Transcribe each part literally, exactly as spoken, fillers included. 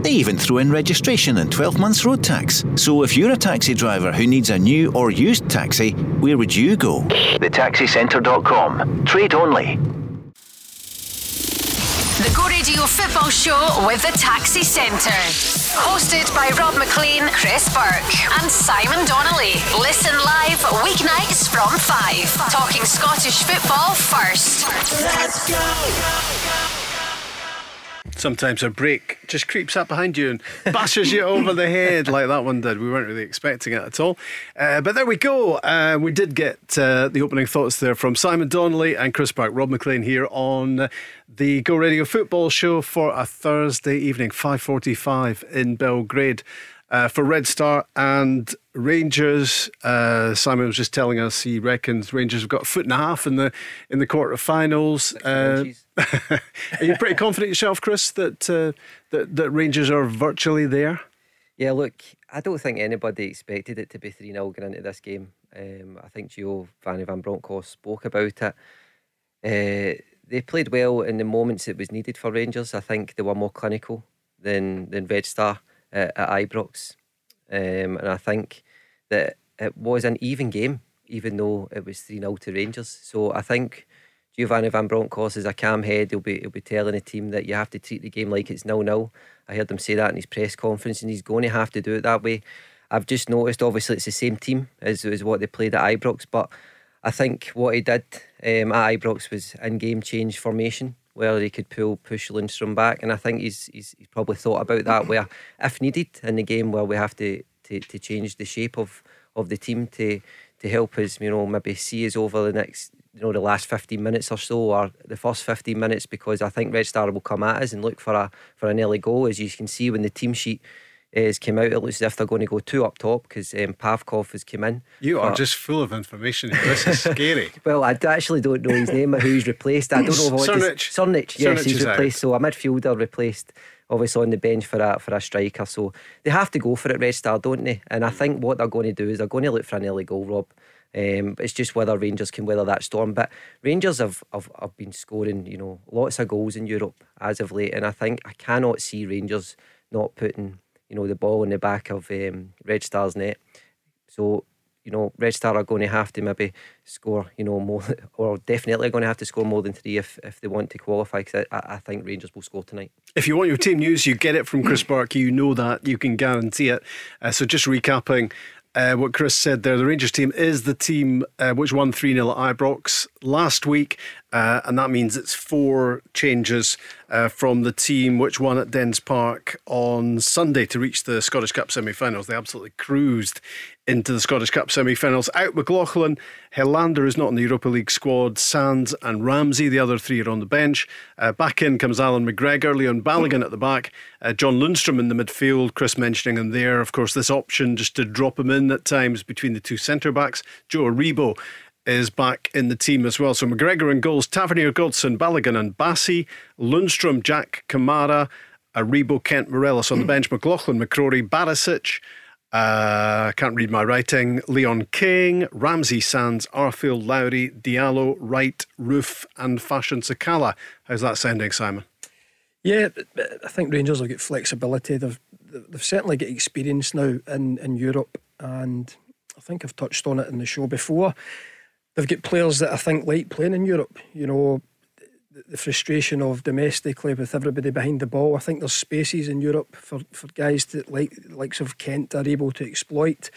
They even throw in registration and twelve months road tax. So if you're a taxi driver who needs a new or used taxi, where would you go? the taxi centre dot com. Trade only. The Go Radio Football Show with the Taxi Centre. Hosted by Rob McLean, Chris Burke and Simon Donnelly. Listen live weeknights from five. Talking Scottish football first. Let's go! go, go. Sometimes a break just creeps up behind you and bashes you over the head like that one did. We weren't really expecting it at all. Uh, but there we go. Uh, we did get uh, the opening thoughts there from Simon Donnelly and Chris Burke. Rob McLean here on the Go Radio Football Show for a Thursday evening, five forty-five in Belgrade. Uh, for Red Star and Rangers, uh, Simon was just telling us he reckons Rangers have got a foot and a half in the in the quarterfinals. Uh, are you pretty confident yourself, Chris, that, uh, that that Rangers are virtually there? Yeah, look, I don't think anybody expected it to be three nil going into this game. Um, I think Giovanni van Bronckhorst spoke about it. Uh, they played well in the moments it was needed for Rangers. I think they were more clinical than than Red Star at Ibrox, um, and I think that it was an even game, even though it was three nil to Rangers. So I think Giovanni van Bronckhorst is a calm head. He'll be he'll be telling the team that you have to treat the game like it's nil nil. I heard him say that in his press conference, and he's going to have to do it that way. I've just noticed, obviously, it's the same team as, as what they played at Ibrox, but I think what he did um, at Ibrox was in-game change formation, where he could pull push Lundstram back, and I think he's, he's he's probably thought about that, where if needed in the game where we have to to, to change the shape of, of the team to to help us, you know, maybe see us over the next, you know, the last fifteen minutes or so, or the first fifteen minutes, because I think Red Star will come at us and look for a for an early goal. As you can see when the team sheet has come out, it looks as if they're going to go two up top, because um, Pavkov has come in. You are but, just full of information here. This is scary. Well, I actually don't know his name or who he's replaced. I don't know what Surnich. Surnich, yes, Surnich he's replaced. Out. So a midfielder replaced, obviously, on the bench for a for a striker. So they have to go for it, Red Star, don't they? And I think what they're going to do is they're going to look for an early goal, Rob. Um, it's just whether Rangers can weather that storm. But Rangers have, have, have been scoring, you know, lots of goals in Europe as of late, and I think I cannot see Rangers not putting, you know, the ball in the back of um, Red Star's net. So, you know, Red Star are going to have to maybe score, you know, more, or definitely going to have to score more than three if, if they want to qualify, because I, I think Rangers will score tonight. If you want your team news, you get it from Chris Burke. You know that. You can guarantee it. Uh, so just recapping uh, what Chris said there, the Rangers team is the team uh, which won three nil at Ibrox last week, uh, and that means it's four changes Uh, from the team which won at Dens Park on Sunday to reach the Scottish Cup semi-finals. They absolutely cruised into the Scottish Cup semi-finals. Out McLaughlin, Helander is not in the Europa League squad, Sands and Ramsey, the other three are on the bench. Uh, back in comes Alan McGregor, Leon Balogun at the back, uh, John Lundstram in the midfield, Chris mentioning him there. Of course, this option just to drop him in at times between the two centre-backs. Joe Aribo is back in the team as well. So McGregor in goals, Tavernier, Goldson, Balogun and Bassey, Lundstram, Jack, Kamara, Aribo, Kent, Morelos on the bench, McLaughlin, McCrory, Barišić, I uh, can't read my writing, Leon King, Ramsey, Sands, Arfield, Lowry, Diallo, Wright, Roof and Fashion Sakala. How's that sounding, Simon? Yeah, I think Rangers have got flexibility. They've, they've certainly got experience now in, in Europe, and I think I've touched on it in the show before. They've got players that I think like playing in Europe. You know, the frustration of domestically with everybody behind the ball. I think there's spaces in Europe for, for guys that like the likes of Kent are able to exploit,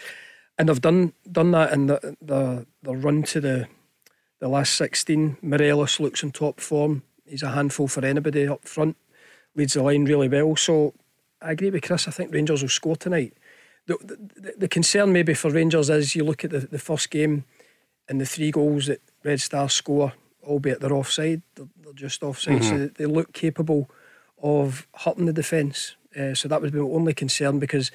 and they've done done that in the the, the run to the the last sixteen. Morelos looks in top form. He's a handful for anybody up front. Leads the line really well. So I agree with Chris. I think Rangers will score tonight. The the, the concern maybe for Rangers is you look at the, the first game. And the three goals that Red Star score, albeit they're offside, they're, they're just offside, mm-hmm. so they look capable of hurting the defence. Uh, so that was my only concern, because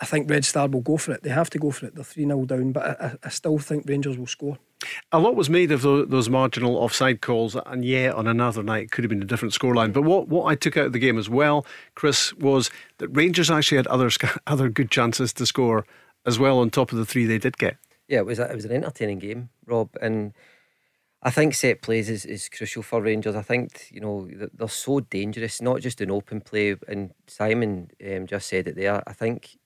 I think Red Star will go for it. They have to go for it. They're three nil down, but I, I still think Rangers will score. A lot was made of those marginal offside calls, and yeah, on another night it could have been a different scoreline. But what, what I took out of the game as well, Chris, was that Rangers actually had other other good chances to score as well on top of the three they did get. Yeah, it was a, it was an entertaining game, Rob, and I think set plays is, is crucial for Rangers. I think, you know, they're so dangerous, not just in open play. And Simon um, just said it there. I think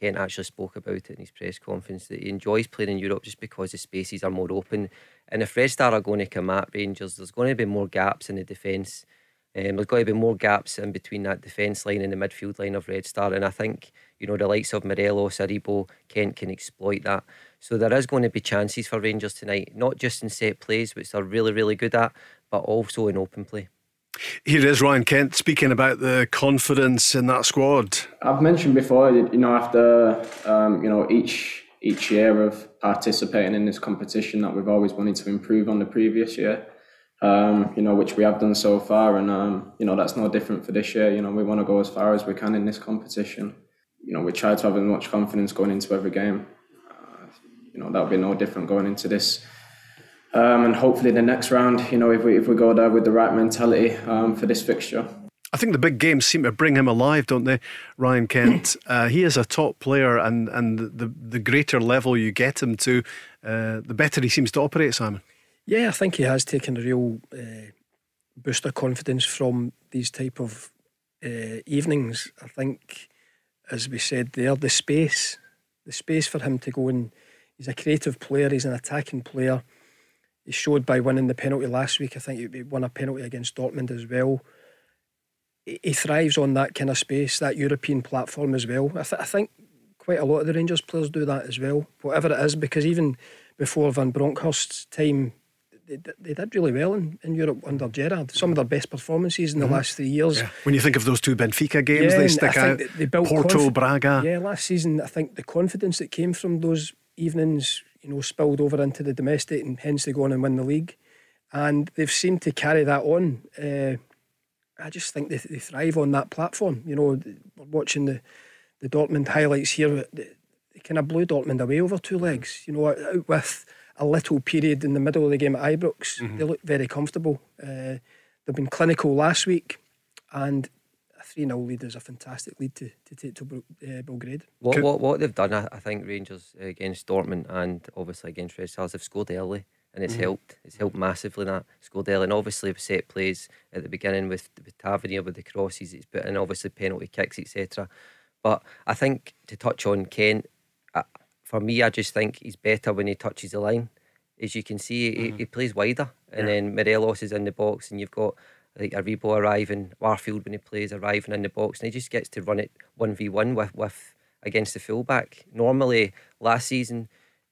Kent actually spoke about it in his press conference, that he enjoys playing in Europe just because the spaces are more open. And if Red Star are going to come at Rangers, there's going to be more gaps in the defence. Um, there's going to be more gaps in between that defence line and the midfield line of Red Star. And I think, you know, the likes of Morelos, Aribo, Kent can exploit that. So there is going to be chances for Rangers tonight, not just in set plays, which they're really, really good at, but also in open play. Here is Ryan Kent speaking about the confidence in that squad. I've mentioned before, you know, after um, you know each each year of participating in this competition, that we've always wanted to improve on the previous year. Um, you know, which we have done so far, and um, you know, that's no different for this year. You know, we want to go as far as we can in this competition. You know, we try to have as much confidence going into every game. Uh, you know, that'll be no different going into this. Um, and hopefully the next round, you know, if we if we go there with the right mentality um, for this fixture. I think the big games seem to bring him alive, don't they, Ryan Kent? uh, he is a top player, and, and the, the greater level you get him to, uh, the better he seems to operate, Simon. Yeah, I think he has taken a real uh, boost of confidence from these type of uh, evenings. I think, as we said there, the space, the space for him to go in. He's a creative player, he's an attacking player. He showed by winning the penalty last week. I think he won a penalty against Dortmund as well. He thrives on that kind of space, that European platform as well. I, th- I think quite a lot of the Rangers players do that as well, whatever it is, because even before Van Bronckhorst's time, they, they did really well in, in Europe under Gerrard. Some of their best performances in the mm-hmm. last three years. Yeah. When you think of those two Benfica games, yeah, they stick out. They built Porto, conf- Braga. Yeah, last season, I think the confidence that came from those evenings, you know, spilled over into the domestic, and hence they go on and win the league. And they've seemed to carry that on. Uh, I just think they, they thrive on that platform. You know, we're watching the, the Dortmund highlights here. They, they kind of blew Dortmund away over two legs, you know, out with a little period in the middle of the game at Ibrox. Mm-hmm. They look very comfortable. Uh, they've been clinical last week, and a three nil lead is a fantastic lead to, to take to uh, Belgrade. What, what what they've done, I, I think Rangers uh, against Dortmund and obviously against Red Stars, they've scored early, and it's mm. helped. It's helped massively that scored early, and obviously with set plays at the beginning with, with Tavernier, with the crosses, it's put in, obviously penalty kicks, et cetera. But I think to touch on Kent, uh, for me, I just think he's better when he touches the line. As you can see, mm-hmm. he, he plays wider, and yeah. then Morelos is in the box, and you've got like Aribo arriving, Warfield when he plays arriving in the box, and he just gets to run it one v one with, with against the fullback. Normally last season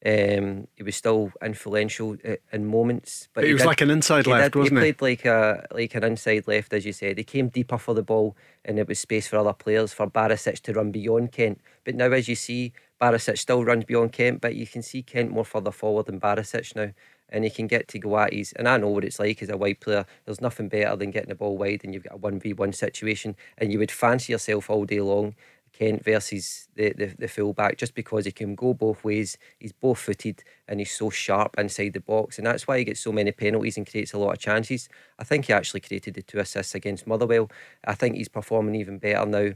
um, he was still influential in moments, but, but he, he was did, like an inside he left did, wasn't he? He played like, a, like an inside left, as you said. He came deeper for the ball, and there was space for other players, for Barišić to run beyond Kent. But now, as you see, Barišić still runs beyond Kent, but you can see Kent more further forward than Barišić now, and he can get to go at his, and I know what it's like as a wide player. There's nothing better than getting the ball wide, and you've got a one v one situation, and you would fancy yourself all day long Kent versus the, the, the full-back, just because he can go both ways, he's both footed, and he's so sharp inside the box, and that's why he gets so many penalties and creates a lot of chances. I think he actually created the two assists against Motherwell. I think he's performing even better now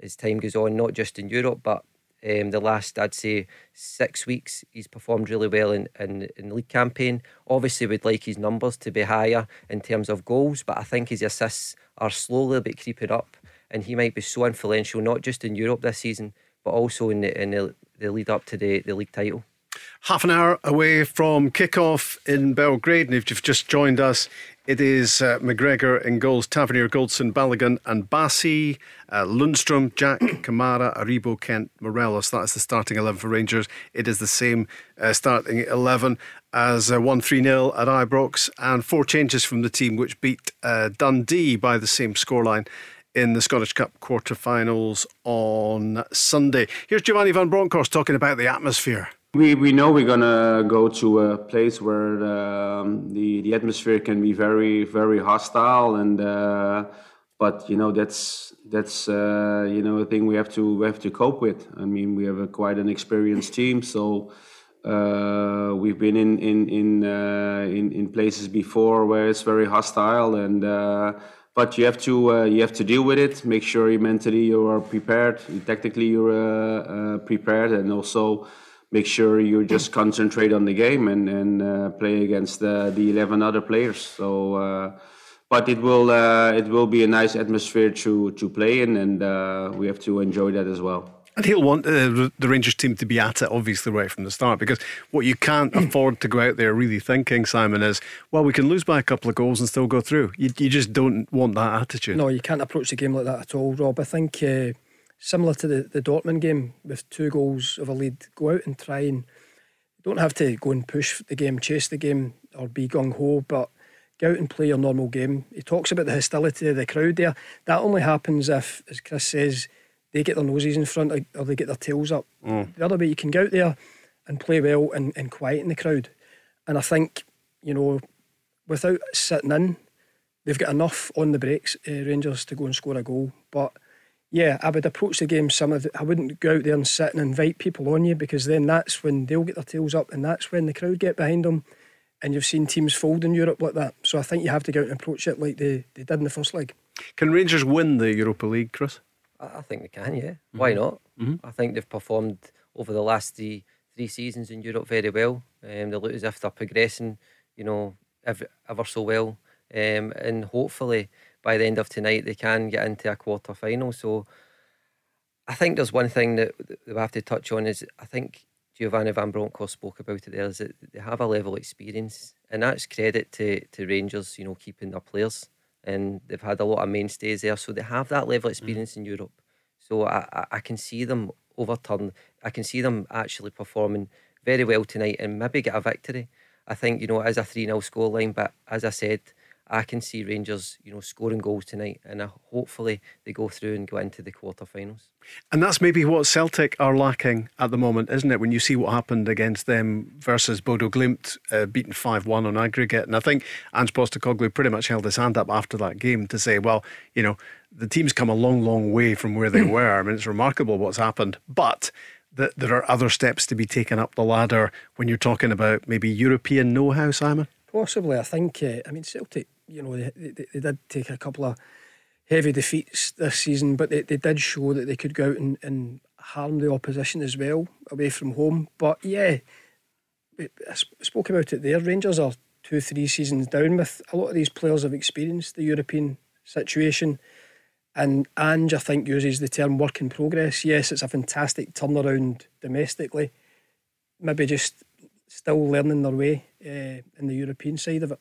as time goes on, not just in Europe, but Um, the last, I'd say, six weeks, he's performed really well in, in, in the league campaign. Obviously, we'd like his numbers to be higher in terms of goals, but I think his assists are slowly a bit creeping up, and he might be so influential, not just in Europe this season, but also in the, in the, the lead up to the, the league title. Half an hour away from kick-off in Belgrade, and if you've just joined us, it is uh, McGregor in goals, Tavernier, Goldson, Balogun and Bassey, uh, Lundstram, Jack, Kamara, Aribo, Kent, Morelos. That's the starting eleven for Rangers. It is the same uh, starting eleven as uh, one three nil at Ibrox, and four changes from the team which beat uh, Dundee by the same scoreline in the Scottish Cup quarter-finals on Sunday. Here's Giovanni van Bronckhorst talking about the atmosphere. We we know we're gonna go to a place where um, the the atmosphere can be very very hostile, and uh, But you know, that's that's uh, you know, a thing we have to we have to cope with. I mean, we have a, quite an experienced team, so uh, we've been in in in, uh, in in places before where it's very hostile, and uh, but you have to uh, you have to deal with it. Make sure you mentally you are prepared, tactically you're uh, uh, prepared, and also make sure you just concentrate on the game and and uh, play against the, the eleven other players. So. Uh, But it will uh, it will be a nice atmosphere to to play in, and uh, we have to enjoy that as well. And he'll want uh, the Rangers team to be at it, obviously, right from the start, because what you can't afford to go out there really thinking, Simon, is, well, we can lose by a couple of goals and still go through. You, you just don't want that attitude. No, you can't approach the game like that at all, Rob. I think uh, similar to the, the Dortmund game, with two goals of a lead, go out and try and don't have to go and push the game, chase the game, or be gung-ho, but go out and play your normal game. He talks about the hostility of the crowd there. That only happens if, as Chris says, they get their noses in front or they get their tails up. Mm. The other way, you can go out there and play well and, and quieten the crowd. And I think, you know, without sitting in, they've got enough on the breaks, uh, Rangers, to go and score a goal. But yeah, I would approach the game some of the, I wouldn't go out there and sit and invite people on you, because then that's when they'll get their tails up and that's when the crowd get behind them. And you've seen teams fold in Europe like that. So I think you have to go out and approach it like they, they did in the first leg. Can Rangers win the Europa League, Chris? I think they can, yeah. Mm-hmm. Why not? Mm-hmm. I think they've performed over the last three, three seasons in Europe very well. Um, they look as if they're progressing, you know, ever, ever so well. Um, and hopefully by the end of tonight they can get into a quarter final. So I think there's one thing that we have to touch on is, I think Giovanni van Bronckhorst spoke about it there, is that they have a level of experience, and that's credit to, to Rangers, you know, keeping their players, and they've had a lot of mainstays there, so they have that level of experience mm. in Europe. So I, I can see them overturn, I can see them actually performing very well tonight and maybe get a victory. I think, you know, it is a three nil scoreline, but as I said, I can see Rangers, you know, scoring goals tonight, and I, hopefully they go through and go into the quarterfinals. And that's maybe what Celtic are lacking at the moment, isn't it? When you see what happened against them versus Bodo Glimt, uh, beaten five one on aggregate, and I think Ange Postecoglou pretty much held his hand up after that game to say, well, you know, the team's come a long, long way from where they were. I mean, it's remarkable what's happened, but that there are other steps to be taken up the ladder when you're talking about maybe European know-how, Simon. Possibly, I think. Uh, I mean, Celtic, you know, they, they, they did take a couple of heavy defeats this season, but they, they did show that they could go out and, and harm the opposition as well away from home. But yeah, I spoke about it there. Rangers are two, three seasons down with a lot of these players have experienced the European situation, and Ange, I think, uses the term work in progress. Yes, it's a fantastic turnaround domestically, maybe just still learning their way uh, in the European side of it.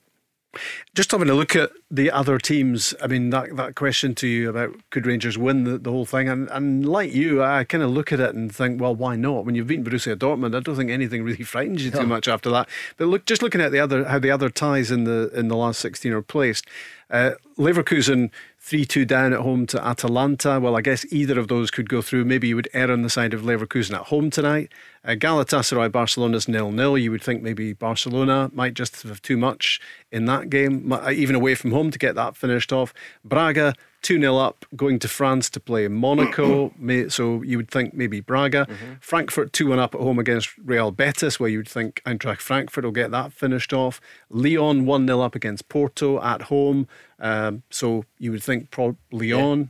Just having a look at the other teams, I mean, that, that question to you about could Rangers win the, the whole thing, and, and like you, I kind of look at it and think, well, why not? When you've beaten Borussia Dortmund, I don't think anything really frightens you no. too much after that. But look, just looking at the other how the other ties in the in the last sixteen are placed, uh, Leverkusen three two down at home to Atalanta. Well, I guess either of those could go through. Maybe you would err on the side of Leverkusen at home tonight. Uh, Galatasaray Barcelona's nil nil. You would think maybe Barcelona might just have too much in that game, even away from home, to get that finished off. Braga two nil up, going to France to play Monaco. So you would think maybe Braga. Mm-hmm. Frankfurt two one up at home against Real Betis, where you would think Eintracht Frankfurt will get that finished off. Lyon one nil up against Porto at home. Um, so you would think probably on. Yeah.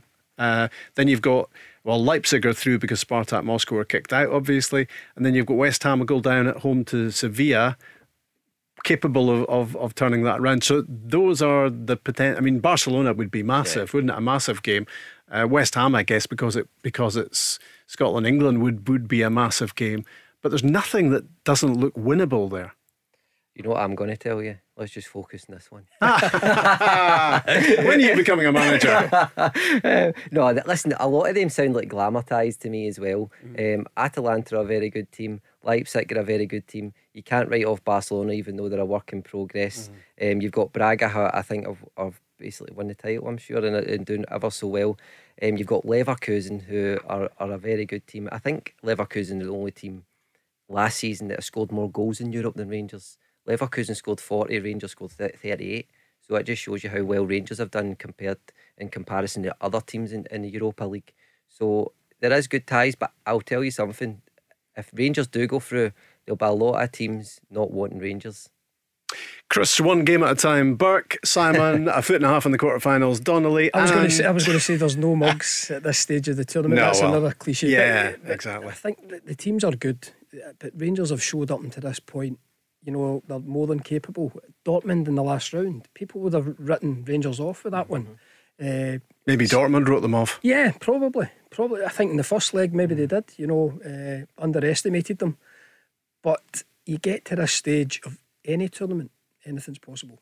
Uh, then you've got, well, Leipzig are through because Spartak Moscow are kicked out, obviously. And then you've got West Ham a goal down at home to Sevilla, capable of, of, of turning that around. So those are the potential. I mean, Barcelona would be massive, yeah. wouldn't it? A massive game. Uh, West Ham, I guess, because it because it's Scotland England, would would be a massive game. But there's nothing that doesn't look winnable there. You know what I'm going to tell you? Let's just focus on this one. When are you becoming a manager? um, no, listen, a lot of them sound like glamour ties to me as well. Mm. Um, Atalanta are a very good team. Leipzig are a very good team. You can't write off Barcelona, even though they're a work in progress. Mm. Um, you've got Braga, who I think have, have basically won the title, I'm sure, and, and doing ever so well. Um, you've got Leverkusen, who are, are a very good team. I think Leverkusen are the only team last season that have scored more goals in Europe than Rangers. Leverkusen scored forty, Rangers scored thirty-eight. So it just shows you how well Rangers have done compared in comparison to other teams in, in the Europa League. So there is good ties, but I'll tell you something. If Rangers do go through, there'll be a lot of teams not wanting Rangers. Chris, one game at a time. Burke, Simon, a foot and a half in the quarterfinals. Donnelly, I was and... going to say, I was going to say there's no mugs at this stage of the tournament. No, that's well, another cliche. Yeah, but, but exactly. I think that the teams are good, but Rangers have showed up until this point. You know, they're more than capable. Dortmund in the last round, people would have written Rangers off with that one. Uh, maybe Dortmund wrote them off. Yeah, probably. Probably. I think in the first leg, maybe they did. You know, uh, underestimated them. But you get to this stage of any tournament, anything's possible.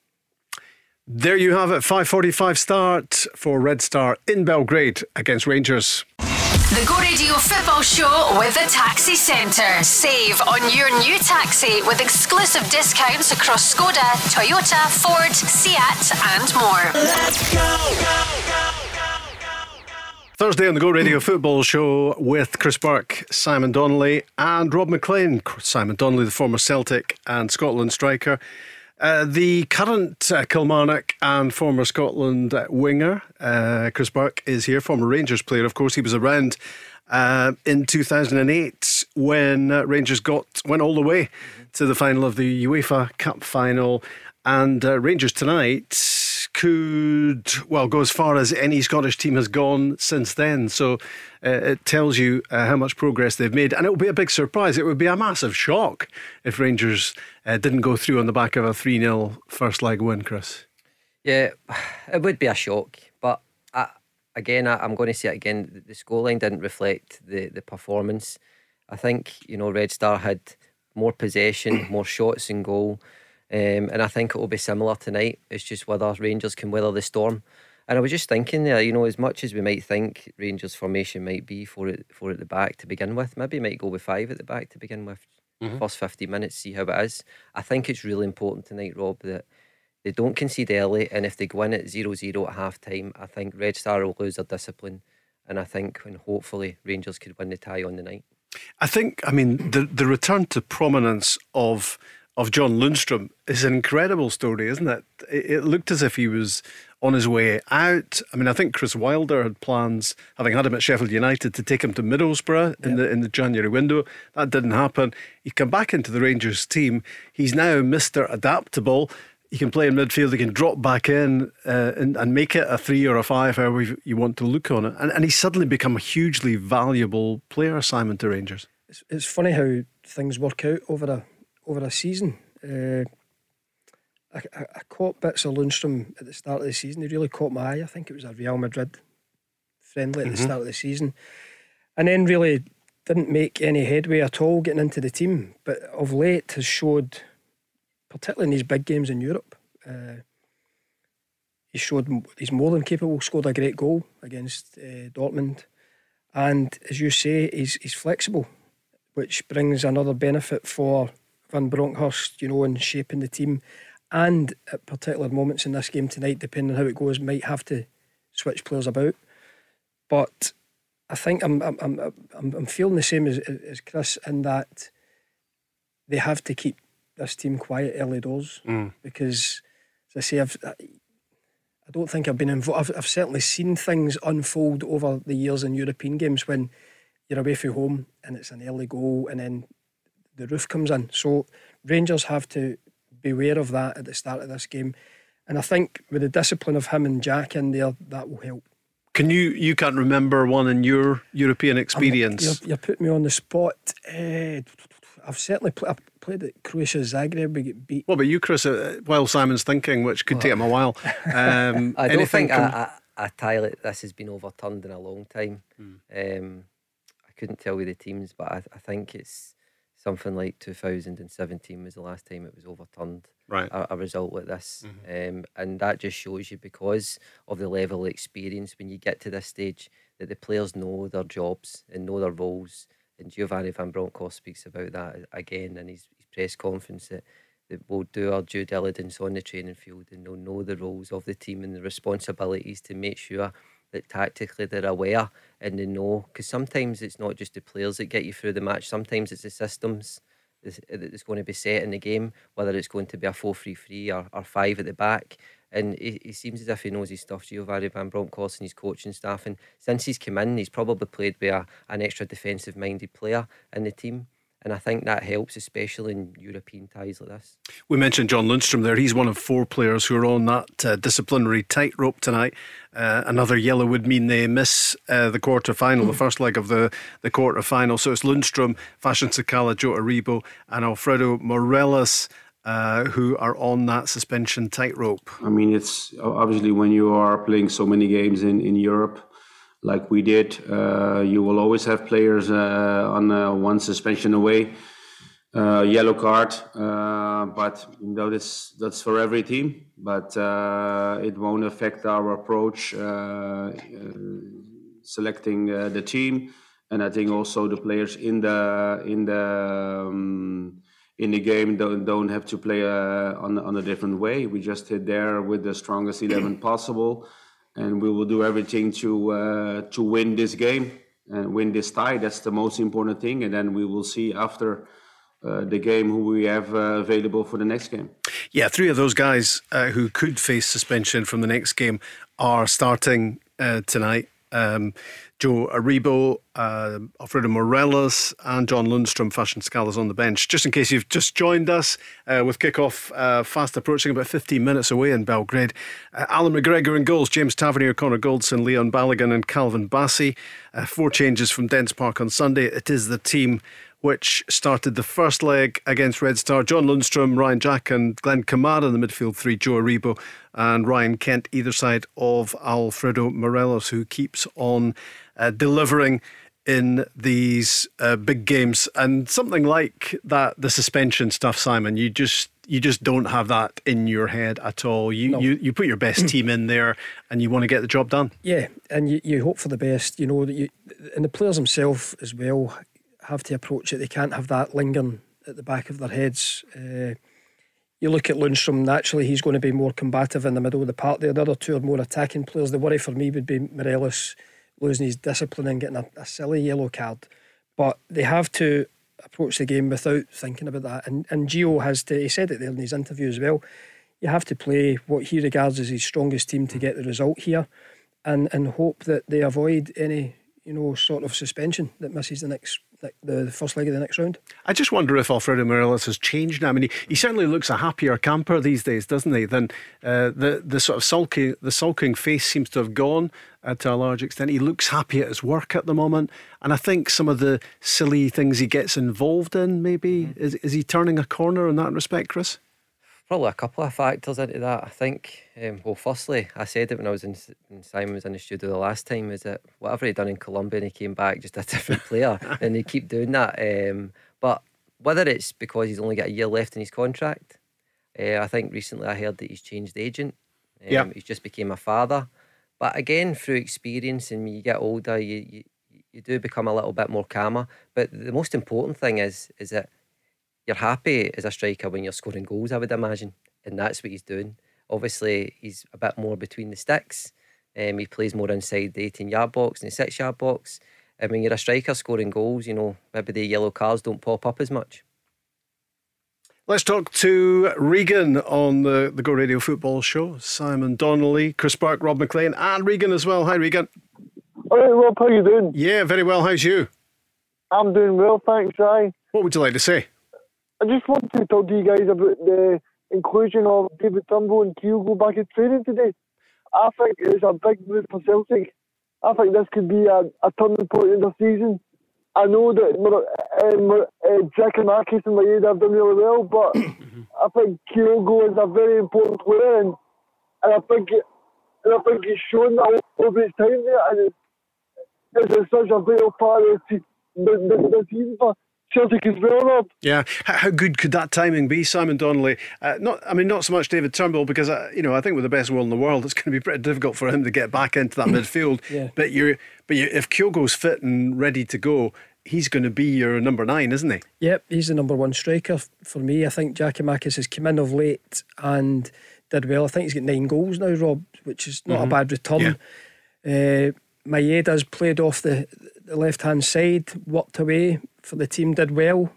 There you have it. five forty-five start for Red Star in Belgrade against Rangers. The Go Radio Football Show with the Taxi Centre. Save on your new taxi with exclusive discounts across Skoda, Toyota, Ford, Seat and more. Let's go, go, go, go, go, go. Thursday on the Go Radio Football Show with Chris Burke, Simon Donnelly and Rob McLean. Simon Donnelly, the former Celtic and Scotland striker. Uh, the current uh, Kilmarnock and former Scotland uh, winger, uh, Chris Burke, is here. Former Rangers player, of course. He was around uh, in two thousand eight when uh, Rangers got went all the way to the final of the UEFA Cup final. And uh, Rangers tonight could, well, go as far as any Scottish team has gone since then. So uh, it tells you uh, how much progress they've made. And it would be a big surprise. It would be a massive shock if Rangers uh, didn't go through on the back of a three nil first leg win, Chris. Yeah, it would be a shock. But I, again, I, I'm going to say it again, the scoreline didn't reflect the, the performance. I think, you know, Red Star had more possession, more shots in goal. Um, and I think it will be similar tonight. It's just whether Rangers can weather the storm. And I was just thinking there, you know, as much as we might think Rangers' formation might be four at, four at the back to begin with, maybe might go with five at the back to begin with. Mm-hmm. First fifty minutes, see how it is. I think it's really important tonight, Rob, that they don't concede early. And if they go in at zero zero at half time, I think Red Star will lose their discipline. And I think when hopefully Rangers could win the tie on the night. I think, I mean, the the return to prominence of... of John Lundstram is an incredible story, isn't it? it? It looked as if he was on his way out. I mean, I think Chris Wilder had plans, having had him at Sheffield United, to take him to Middlesbrough in, yep. the, in the January window. That didn't happen. He come back into the Rangers team. He's now Mister Adaptable. He can play in midfield. He can drop back in uh, and, and make it a three or a five, however you want to look on it. And, and he's suddenly become a hugely valuable player, Simon, to Rangers. It's, it's funny how things work out over a over a season. uh, I, I, I caught bits of Lundstram at the start of the season. He really caught my eye. I think it was a Real Madrid friendly at mm-hmm. the start of the season, and then really didn't make any headway at all getting into the team, but of late has showed, particularly in these big games in Europe, uh, he showed he's more than capable. Scored a great goal against uh, Dortmund, and as you say, he's, he's flexible, which brings another benefit for Van Bronckhorst, you know, in shaping the team, and at particular moments in this game tonight, depending on how it goes, might have to switch players about. But I think I'm I'm I'm I'm feeling the same as as Chris in that they have to keep this team quiet early doors mm. because, as I say, I've I don't think I've been involved. I've, I've certainly seen things unfold over the years in European games when you're away from home and it's an early goal and then the roof comes in. So Rangers have to be aware of that at the start of this game, and I think with the discipline of him and Jack in there, that will help. Can you you can't remember one in your European experience? You're, you're putting me on the spot. uh, I've certainly pl- I played at Croatia Zagreb. We get beat. What about you, Chris? Uh, while Simon's thinking, which could oh. take him a while, um, I don't think com- I, I, a tie like this has been overturned in a long time. hmm. um, I couldn't tell you the teams, but I, I think it's something like two thousand seventeen was the last time it was overturned. Right. A, a result like this. Mm-hmm. Um, and that just shows you, because of the level of experience, when you get to this stage, that the players know their jobs and know their roles. And Giovanni van Bronckhorst speaks about that again in his, his press conference, that, that we'll do our due diligence on the training field and they'll know the roles of the team and the responsibilities to make sure that tactically they're aware and they know, because sometimes it's not just the players that get you through the match, sometimes it's the systems that's going to be set in the game, whether it's going to be a four three three or, or five at the back, And he, he seems as if he knows his stuff, Giovanni van Bronckhorst and his coaching staff. And since he's come in, he's probably played with a, an extra defensive-minded player in the team. And I think that helps, especially in European ties like this. We mentioned John Lundstram there. He's one of four players who are on that uh, disciplinary tightrope tonight. Uh, another yellow would mean they miss uh, the quarter-final, mm. the first leg of the, the quarter-final. So it's Lundstram, Fashion Sakala, Joe Aribo and Alfredo Morelos uh, who are on that suspension tightrope. I mean, it's obviously when you are playing so many games in, in Europe, like we did, uh, you will always have players uh, on uh, one suspension away, uh, yellow card. Uh, but you know, that's that's for every team. But uh, it won't affect our approach uh, uh, selecting uh, the team, and I think also the players in the in the um, in the game don't don't have to play uh, on on a different way. We just hit there with the strongest eleven possible. And we will do everything to uh, to win this game and win this tie. That's the most important thing. And then we will see after uh, the game who we have uh, available for the next game. Yeah, three of those guys uh, who could face suspension from the next game are starting uh, tonight. Um, Joe Aribo, uh, Alfredo Morelos and John Lundstram. Fashion Sakala's on the bench. Just in case you've just joined us uh, with kickoff uh, fast approaching, about fifteen minutes away in Belgrade. uh, Alan McGregor in goals, James Tavernier, Connor Goldson, Leon Balogun and Calvin Bassey. uh, Four changes from Dens Park on Sunday. It is the team which started the first leg against Red Star. John Lundstram, Ryan Jack and Glenn Kamara in the midfield three, Joe Aribo and Ryan Kent either side of Alfredo Morelos, who keeps on uh, delivering in these uh, big games. And something like that, the suspension stuff, Simon, you just you just don't have that in your head at all. You no. you, you put your best team in there and you want to get the job done. Yeah, and you, you hope for the best, you know, that you, and the players themselves as well have to approach it. They can't have that lingering at the back of their heads. Uh, you look at Lundstram, naturally he's going to be more combative in the middle of the park there. The other two are more attacking players. The worry for me would be Morelos losing his discipline and getting a, a silly yellow card. But they have to approach the game without thinking about that. And, and Gio has to, he said it there in his interview as well, you have to play what he regards as his strongest team to get the result here, and, and hope that they avoid any, you know, sort of suspension that misses the next the first leg of the next round. I just wonder if Alfredo Morelos has changed now. I mean, he, he certainly looks a happier camper these days, doesn't he? Then uh, the the sort of sulking the sulking face seems to have gone uh, to a large extent. He looks happy at his work at the moment, and I think some of the silly things he gets involved in, maybe mm-hmm. is is he turning a corner in that respect, Chris? Probably a couple of factors into that, I think. Um, well, firstly, I said it when I was in, when Simon was in the studio the last time, is that whatever he'd done in Colombia and he came back just a different player, and they keep doing that. Um, but whether it's because he's only got a year left in his contract, uh, I think recently I heard that he's changed agent. Um, yeah. He's just became a father. But again, through experience and when you get older, you, you you do become a little bit more calmer. But the most important thing is is that you're happy as a striker when you're scoring goals, I would imagine, and that's what he's doing. Obviously, he's a bit more between the sticks. Um, he plays more inside the eighteen-yard box and the six-yard box. And when you're a striker scoring goals, you know, maybe the yellow cards don't pop up as much. Let's talk to Regan on the, the Go Radio Football Show. Simon Donnelly, Chris Burke, Rob McLean, and Regan as well. Hi, Regan. Hi, hey, Rob. How you doing? Yeah, very well. How's you? I'm doing well, thanks, Ray. What would you like to say? I just wanted to talk to you guys about the inclusion of David Turnbull and Kyogo back in training today. I think it's a big move for Celtic. I think this could be a, a turning point in the season. I know that um, uh, Giakoumakis and Maeda have done really well, but I think Kyogo is a very important player, and, and I think and I think he's shown that over his time there, and it's, it's such a vital part of the, the, the season for Celtic as well, Rob. Yeah, how, how good could that timing be, Simon Donnelly? Uh, not, I mean, not so much David Turnbull, because uh, you know, I think with the best world in the world, it's going to be pretty difficult for him to get back into that midfield. Yeah. But you, but you, if Kyogo's fit and ready to go, he's going to be your number nine, isn't he? Yep, he's the number one striker for me. I think Giakoumakis has come in of late and did well. I think he's got nine goals now, Rob, which is not mm-hmm. a bad return. Yeah. Uh, Maeda's played off the, the left hand side, worked away for the team, did well.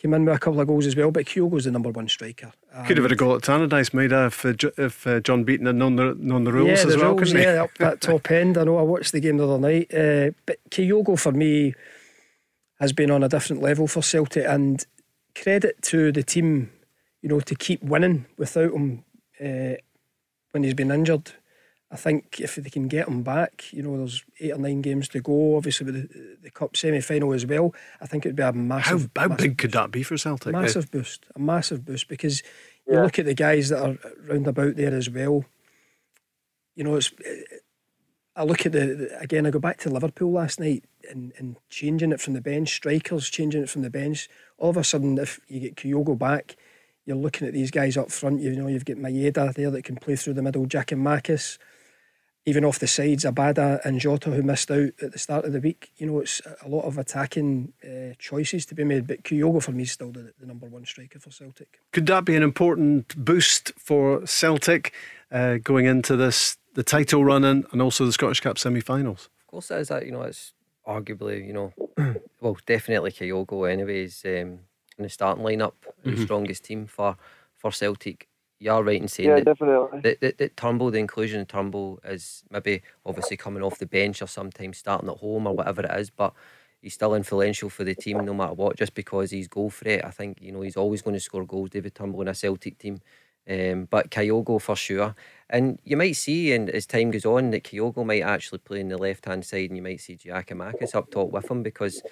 came in with a couple of goals as well, but Kyogo's the number one striker. Um, Could have had a goal at Tannadice, Maeda, if, uh, if uh, John Beaton had known the, known the rules yeah, as the well, rules, couldn't yeah, he? Yeah, up that top end. I know, I watched the game the other night. Uh, but Kyogo, for me, has been on a different level for Celtic, and credit to the team, you know, to keep winning without him uh, when he's been injured. I think if they can get him back, you know, there's eight or nine games to go, obviously with the, the Cup semi-final as well. I think it would be a massive... How, how massive big could that be for Celtic? Massive yeah. boost, a massive boost, because yeah. you look at the guys that are round about there as well. You know, it's... I look at the, the... Again, I go back to Liverpool last night and, and changing it from the bench, strikers changing it from the bench. All of a sudden, if you get Kyogo back, you're looking at these guys up front. You know, you've got Maeda there that can play through the middle, Giakoumakis, even off the sides, Abada and Jota, who missed out at the start of the week. You know, it's a lot of attacking uh, choices to be made, but Kyogo for me is still the, the number one striker for Celtic. Could that be an important boost for Celtic uh, going into this, the title run and, and also the Scottish Cup semi-finals? Of course it is. That, you know, it's arguably, you know, well, definitely Kyogo anyways, um, in the starting lineup, mm-hmm. the strongest team for, for Celtic. You are right in saying yeah, that, that, that, that Turnbull, the inclusion of Turnbull is maybe obviously coming off the bench or sometimes starting at home or whatever it is, but he's still influential for the team no matter what, just because he's goal threat. I think, you know, he's always going to score goals, David Turnbull, in a Celtic team. Um, but Kyogo for sure. And you might see, and as time goes on, that Kyogo might actually play in the left-hand side, and you might see Giakoumakis up top with him, because...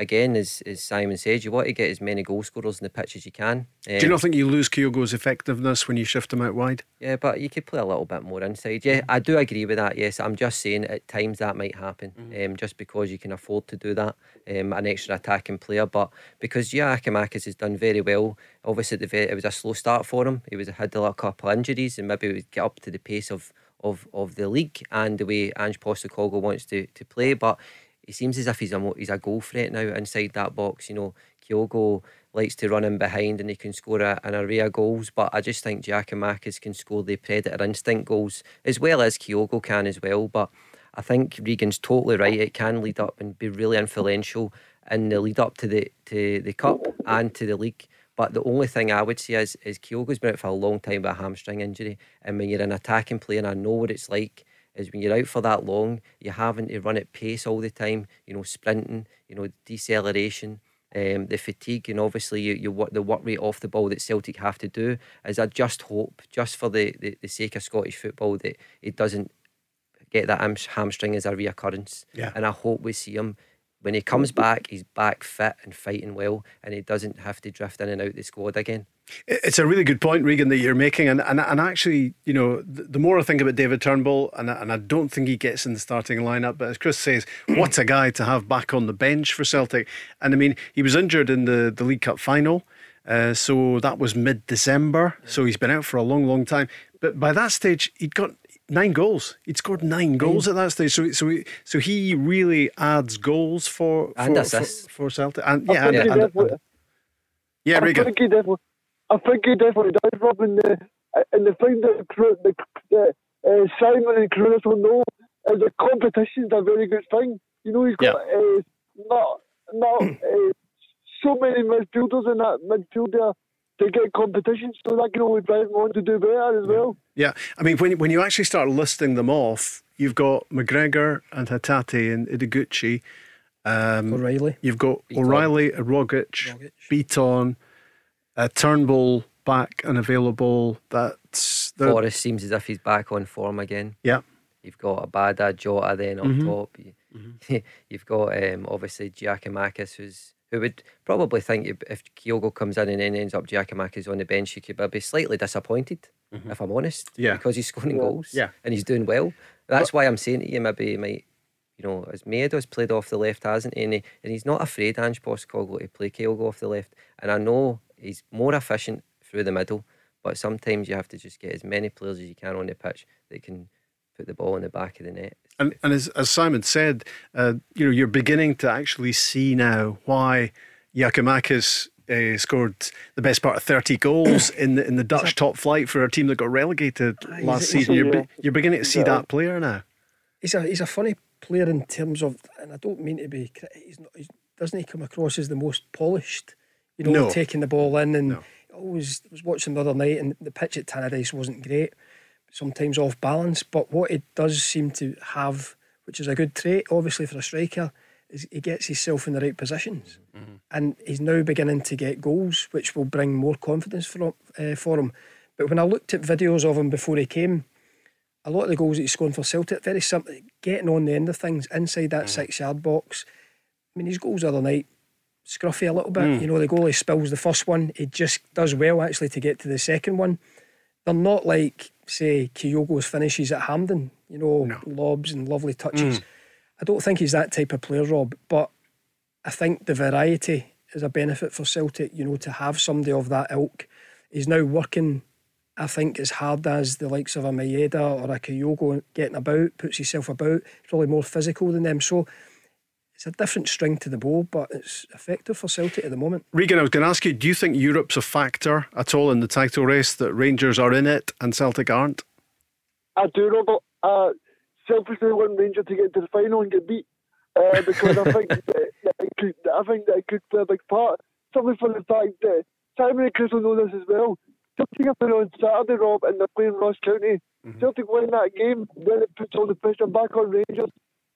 Again, as, as Simon said, you want to get as many goal scorers in the pitch as you can. Um, Do you not think you lose Kyogo's effectiveness when you shift him out wide? Yeah, but you could play a little bit more inside. Yeah, I do agree with that, yes. I'm just saying at times that might happen, mm-hmm. um, just because you can afford to do that, um, an extra attacking player. But because Giakoumakis has done very well, obviously at the very, it was a slow start for him. He was, had a couple of injuries, and maybe he would get up to the pace of, of, of the league and the way Ange Postecoglou wants to, to play. But it seems as if he's a, he's a goal threat now inside that box. You know, Kyogo likes to run in behind and he can score a, an array of goals, but I just think Giakoumakis can score the predator instinct goals as well as Kyogo can as well. But I think Regan's totally right. It can lead up and be really influential in the lead up to the to the Cup and to the league. But the only thing I would say is, is Kyogo's been out for a long time with a hamstring injury, and when you're an attacking player, and I know what it's like, is when you're out for that long, you're having to run at pace all the time, you know, sprinting, you know, deceleration, um, the fatigue, and obviously you, you work, the work rate off the ball that Celtic have to do is I just hope, just for the, the, the sake of Scottish football, that it doesn't get that ham- hamstring as a reoccurrence. Yeah. And I hope we see him, when he comes back, he's back fit and fighting well, and he doesn't have to drift in and out the squad again. It's a really good point, Regan, that you're making, and and, and actually, you know, the, the more I think about David Turnbull, and and I don't think he gets in the starting lineup, but as Chris says, what a guy to have back on the bench for Celtic. And I mean, he was injured in the, the League Cup final, uh, so that was mid-December, yeah. so he's been out for a long, long time. But by that stage, he'd got nine goals. He'd scored nine goals mm. at that stage, so so he, so he really adds goals for for, and for, for Celtic. And yeah, and, and, and, and, yeah, Regan. I think he definitely does, Rob, and the, and the thing that the, the, uh, Simon and Chris will know is that competition's a very good thing. You know, he's got yeah. uh, not, not uh, so many midfielders in that midfield there to get competition, so that can only drive him on to do better as well. Yeah, I mean, when, when you actually start listing them off, you've got McGregor and Hatate and Idaguchi. Um, O'Reilly. You've got Beaton. O'Reilly, Rogic, Rogic. Beaton, Uh, Turnbull back and available. That's the... Forrest seems as if he's back on form again. Yeah, you've got Abada, Jota then up mm-hmm. top. Mm-hmm. You've got um, obviously Giakoumakis, who's who would probably think if Kyogo comes in and then ends up Giakoumakis on the bench, you could be slightly disappointed, mm-hmm. if I'm honest. Yeah, because he's scoring yeah. goals. Yeah, and he's doing well. That's but, why I'm saying to you, maybe he might. You know, as Maeda's played off the left, hasn't he? And, he, and he's not afraid Ange Postecoglou to play Kyogo off the left, and I know he's more efficient through the middle, but sometimes you have to just get as many players as you can on the pitch that can put the ball in the back of the net. And, and as, as Simon said, uh, you know, you're beginning to actually see now why Giakoumakis uh, scored the best part of thirty goals in the in the Dutch top flight for a team that got relegated uh, last season. You're be, you're beginning to see that player now. He's a he's a funny player in terms of, and I don't mean to be. He's not. He's, doesn't he come across as the most polished? you know, no. taking the ball in. And no. I always was watching the other night, and the pitch at Tannadice wasn't great, sometimes off balance. But what it does seem to have, which is a good trait, obviously, for a striker, is he gets himself in the right positions. Mm-hmm. And he's now beginning to get goals, which will bring more confidence for, uh, for him. But when I looked at videos of him before he came, a lot of the goals that he's scoring for Celtic, very simple, getting on the end of things inside that mm. six-yard box. I mean, his goals the other night, scruffy a little bit. Mm. You know, the goalie spills the first one. He just does well, actually, to get to the second one. They're not like, say, Kyogo's finishes at Hampden, you know, no. lobs and lovely touches. Mm. I don't think he's that type of player, Rob, but I think the variety is a benefit for Celtic, you know, to have somebody of that ilk. He's now working, I think, as hard as the likes of a Maeda or a Kyogo, getting about, puts himself about. He's probably more physical than them. So it's a different string to the bow, but it's effective for Celtic at the moment. Regan, I was going to ask you, do you think Europe's a factor at all in the title race, that Rangers are in it and Celtic aren't? I do, Robert. Uh, selfishly, I want Rangers to get into the final and get beat uh, because I think that it could, I think that it could play a big part. Something for the fact that Simon and Chris will know this as well. Celtic are playing on Saturday, Rob, and they're playing Ross County. Mm-hmm. Celtic win that game, then it puts all the pressure back on Rangers.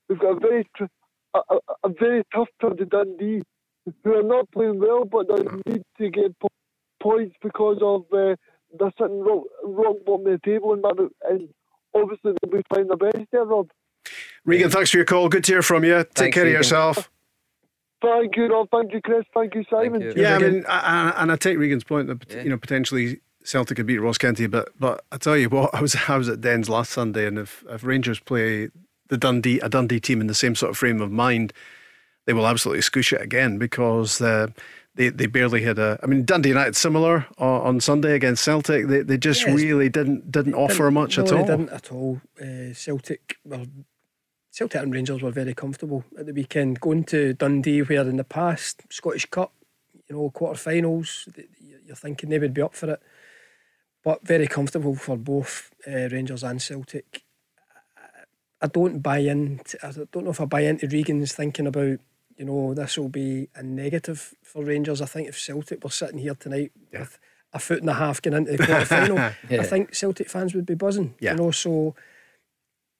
We've got a very tr- a, a, a very tough turn to Dundee, who are not playing well, but they mm-hmm. need to get po- points because of uh, they're sitting wrong, wrong bottom of the table, and, that, and obviously they'll be playing the best there, Rob. Regan, thanks for your call. Good to hear from you. Thanks, Take care Regan. of yourself. Thank you, Rob. Thank you, Chris. Thank you, Simon. Thank you. Yeah, Regan. I mean, I, I, and I take Regan's point that yeah. you know potentially Celtic could beat Ross County, but but I tell you what, I was I was at Dens last Sunday, and if, if Rangers play the Dundee a Dundee team in the same sort of frame of mind, they will absolutely scoosh it again, because uh, they they barely had a. I mean, Dundee United similar uh, on Sunday against Celtic. They they just yes, really didn't didn't offer didn't, much no, at all. They didn't at all. Uh, Celtic well, Celtic and Rangers were very comfortable at the weekend. Going to Dundee, where in the past Scottish Cup, you know, quarter-finals, you're thinking they would be up for it. But very comfortable for both uh, Rangers and Celtic. I don't buy into, I don't know if I buy into Regan's thinking about, you know, this will be a negative for Rangers. I think if Celtic were sitting here tonight yeah. with a foot and a half going into the quarter final, yeah. I think Celtic fans would be buzzing. Yeah. You know, so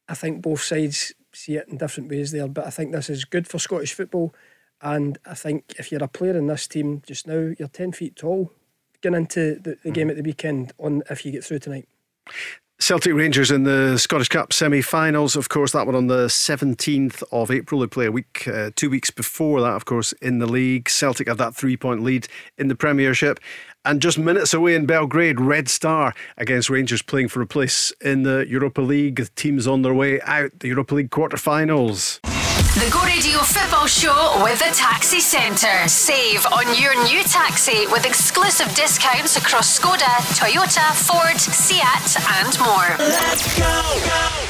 I think both sides see it in different ways there. But I think this is good for Scottish football. And I think if you're a player in this team just now, you're ten feet tall going into the, the game at the weekend on if you get through tonight. Celtic Rangers in the Scottish Cup semi-finals, of course, that one on the seventeenth of April. They play a week, uh, two weeks before that, of course, in the league. Celtic have that three-point lead in the Premiership. And just minutes away in Belgrade, Red Star against Rangers, playing for a place in the Europa League. The team's on their way out, the Europa League quarter-finals. The Go Radio Football Show with the Taxi Centre. Save on your new taxi with exclusive discounts across Skoda, Toyota, Ford, Seat and more. Let's go, go,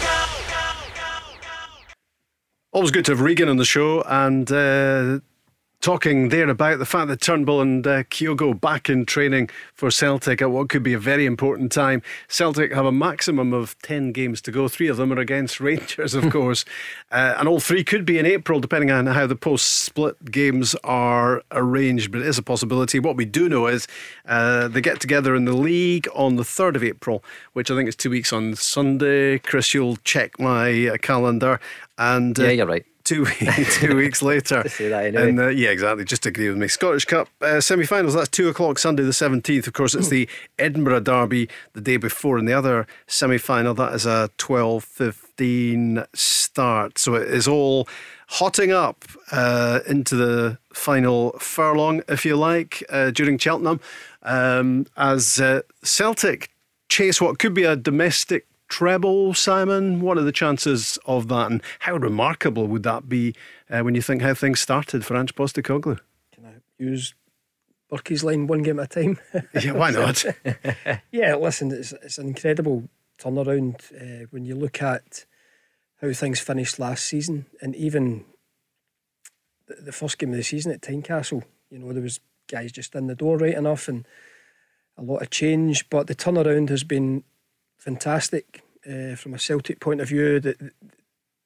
go, go, go, go. Always good to have Regan on the show, and uh, talking there about the fact that Turnbull and uh, Kyogo back in training for Celtic at what could be a very important time. Celtic have a maximum of ten games to go. Three of them are against Rangers, of course, uh, and all three could be in April, depending on how the post-split games are arranged, but it is a possibility. What we do know is uh, they get together in the league on the third of April, which I think is two weeks on Sunday. Chris, you'll check my uh, calendar. And uh, yeah, you're right. Two, two weeks later. Say that anyway. And, uh, yeah, exactly. Just agree with me. Scottish Cup uh, semi-finals, that's two o'clock Sunday the seventeenth. Of course, it's the Edinburgh Derby the day before, and the other semi-final, that is a twelve fifteen start. So it is all hotting up uh, into the final furlong, if you like, uh, during Cheltenham, um, as uh, Celtic chase what could be a domestic treble. Simon, what are the chances of that, and how remarkable would that be uh, when you think how things started for Ange Postecoglou? Can I use Berkey's line, one game at a time? Yeah, why not? Yeah, listen, it's, it's an incredible turnaround uh, when you look at how things finished last season, and even the, the first game of the season at Tynecastle. You know, there was guys just in the door right enough, and a lot of change, but the turnaround has been fantastic uh, from a Celtic point of view. The, the,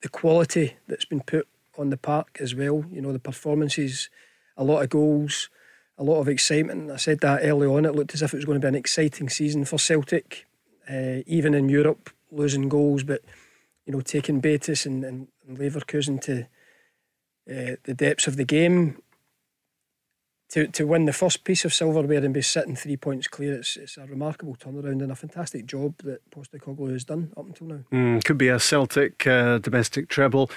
the quality that's been put on the park as well, you know, the performances, a lot of goals, a lot of excitement. I said that early on. It looked as if it was going to be an exciting season for Celtic, uh, even in Europe, losing goals, but you know, taking Betis and, and Leverkusen to uh, the depths of the game. To to win the first piece of silverware and be sitting three points clear, it's it's a remarkable turnaround and a fantastic job that Postecoglou has done up until now. Mm, could be a Celtic uh, domestic treble.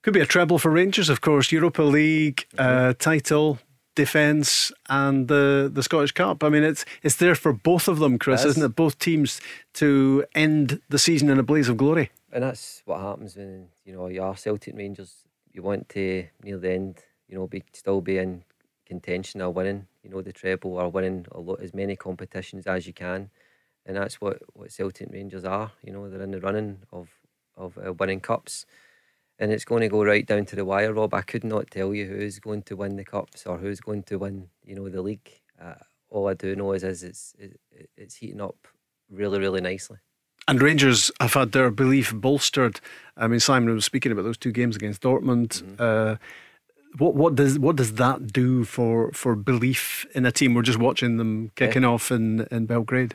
Could be a treble for Rangers, of course. Europa League, mm-hmm. uh, title, defence and the, the Scottish Cup. I mean, it's it's there for both of them, Chris, yes. isn't it? Both teams to end the season in a blaze of glory. And that's what happens when, you know, you are Celtic Rangers. You want to, near the end, you know, be still be in contention or winning, you know, the treble or winning a lot, as many competitions as you can, and that's what, what Celtic Rangers are. You know, they're in the running of of uh, winning cups, and it's going to go right down to the wire, Rob. I could not tell you who's going to win the cups or who's going to win, you know, the league. Uh, all I do know is, is it's it, it's heating up really, really nicely. And Rangers have had their belief bolstered. I mean, Simon was speaking about those two games against Dortmund. Mm-hmm. Uh, What what does what does that do for, for belief in a team? We're just watching them kicking yeah. off in, in Belgrade.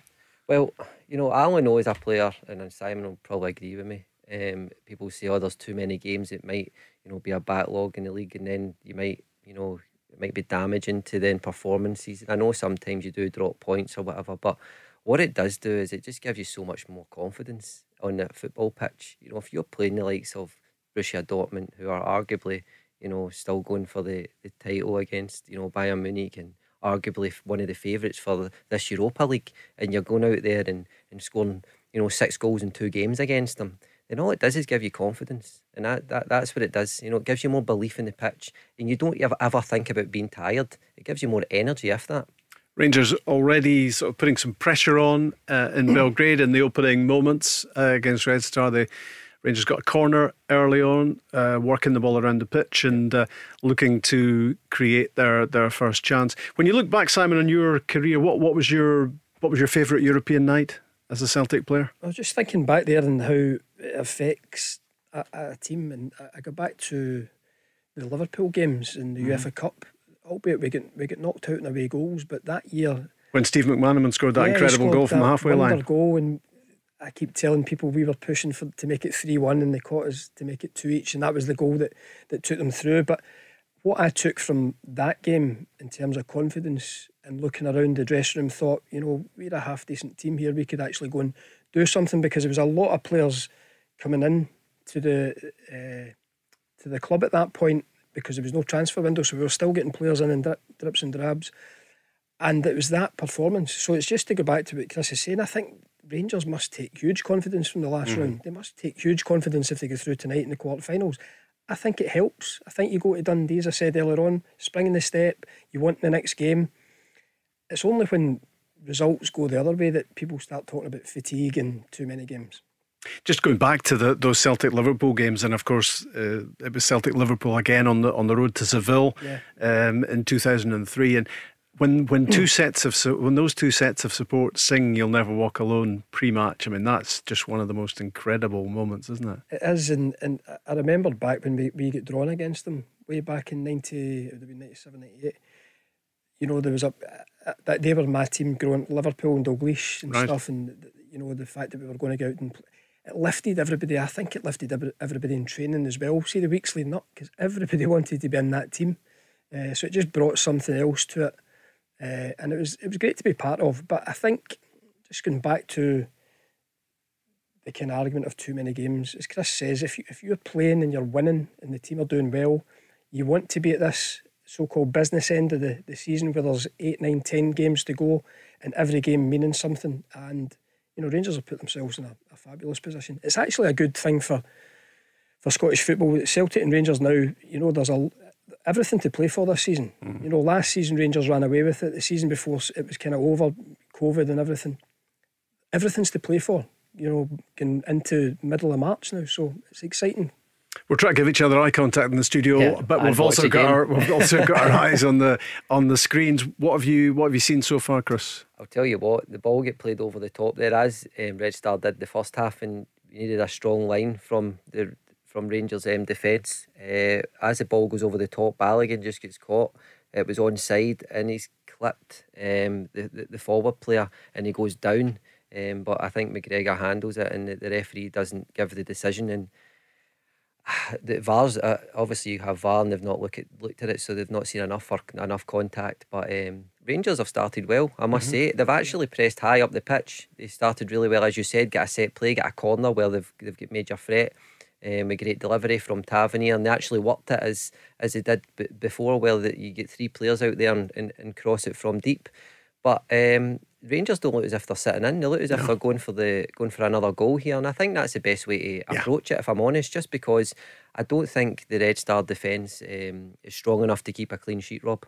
Well, you know, I only know as a player, and Simon will probably agree with me. Um, people say, oh, there's too many games. It might, you know, be a backlog in the league, and then you might, you know, it might be damaging to then performances. I know sometimes you do drop points or whatever, but what it does do is it just gives you so much more confidence on the football pitch. You know, if you're playing the likes of Borussia Dortmund, who are arguably, you know, still going for the, the title against, you know, Bayern Munich and arguably one of the favourites for the, this Europa League, and you're going out there and, and scoring, you know, six goals in two games against them, then all it does is give you confidence, and that, that that's what it does. You know, it gives you more belief in the pitch, and you don't ever, ever think about being tired. It gives you more energy, if that. Rangers already sort of putting some pressure on uh, in Belgrade in the opening moments uh, against Red Star. They Rangers got a corner early on, uh, working the ball around the pitch and uh, looking to create their, their first chance. When you look back, Simon, on your career, what, what was your what was your favourite European night as a Celtic player? I was just thinking back there and how it affects a, a team, and I go back to the Liverpool games in the mm. UEFA Cup. Albeit we get we get knocked out in away goals, but that year when Steve McManaman scored that yeah, incredible scored goal from the halfway line. Goal and I keep telling people we were pushing for to make it three one, and they caught us to make it two each, and that was the goal that, that took them through. But what I took from that game in terms of confidence and looking around the dressing room, thought, you know, we're a half-decent team here. We could actually go and do something, because there was a lot of players coming in to the, uh, to the club at that point, because there was no transfer window, so we were still getting players in in dri- drips and drabs. And it was that performance. So it's just to go back to what Chris is saying. I think Rangers must take huge confidence from the last mm. round. They must take huge confidence if they go through tonight in the quarterfinals. I think it helps. I think you go to Dundee, as I said earlier on, springing the step, you want the next game. It's only when results go the other way that people start talking about fatigue and too many games. Just going back to the, those Celtic-Liverpool games, and of course uh, it was Celtic-Liverpool again on the on the road to Seville yeah. um, in two thousand three, and When when two sets of when those two sets of support sing "You'll Never Walk Alone" pre-match, I mean, that's just one of the most incredible moments, isn't it? It is, and, and I remember back when we, we got drawn against them way back in ninety, it would have been ninety-seven, ninety-eight. You know, there was a that they were my team growing, Liverpool and Dalglish and right. stuff, and you know, the fact that we were going to go out and play, it lifted everybody. I think it lifted everybody in training as well. See the weeks leading up, because everybody wanted to be in that team, uh, so it just brought something else to it. Uh, and it was it was great to be part of. But I think, just going back to the kind of argument of too many games, as Chris says, if, you, if you're playing and you're winning and the team are doing well, you want to be at this so-called business end of the, the season where there's eight, nine, ten games to go and every game meaning something. And, you know, Rangers have put themselves in a, a fabulous position. It's actually a good thing for, for Scottish football. Celtic and Rangers now, you know, there's a... everything to play for this season. Mm-hmm. You know, last season Rangers ran away with it. The season before it was kind of over, COVID and everything. Everything's to play for, you know, getting into middle of March now, so it's exciting. We're trying to give each other eye contact in the studio, yeah, but we've also got our, we've also got our eyes on the on the screens. What have you what have you seen so far, Chris? I'll tell you what, the ball get played over the top there, as um, Red Star did the first half, and you needed a strong line from the from Rangers' um, defence. Uh, as the ball goes over the top, Balogun just gets caught. It was onside, and he's clipped um, the, the, the forward player and he goes down. Um, but I think McGregor handles it and the, the referee doesn't give the decision. And the V A Rs, uh, obviously you have V A R and they've not look at, looked at it, so they've not seen enough for enough contact. But um, Rangers have started well, I must mm-hmm. say. They've actually pressed high up the pitch. They started really well, as you said, get a set play, get a corner where they've they've got major threat. Um, a great delivery from Tavernier, and they actually worked it as as they did b- before, well, that you get three players out there and, and, and cross it from deep. But um, Rangers don't look as if they're sitting in. They look as no. if they're going for the going for another goal here, and I think that's the best way to yeah. approach it, if I'm honest, just because I don't think the Red Star defence um, is strong enough to keep a clean sheet, Rob.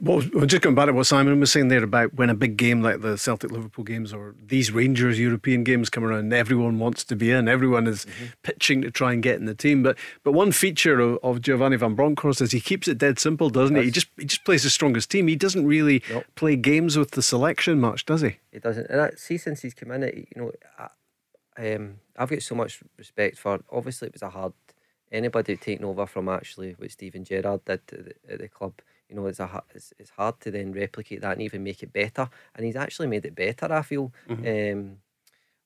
Well, just going back to what Simon was saying there about when a big game like the Celtic-Liverpool games or these Rangers European games come around, everyone wants to be in, everyone is mm-hmm. pitching to try and get in the team. But but one feature of, of Giovanni van Bronckhorst is he keeps it dead simple, doesn't he? He just he just plays the strongest team. He doesn't really nope. play games with the selection much, does he? He doesn't. And I see, since he's come in, you know, I, um, I've got so much respect for. Obviously, it was a hard anybody taking over from actually what Steven Gerrard did at the, at the club. You know, it's a it's, it's hard to then replicate that and even make it better. And he's actually made it better, I feel. Mm-hmm. Um,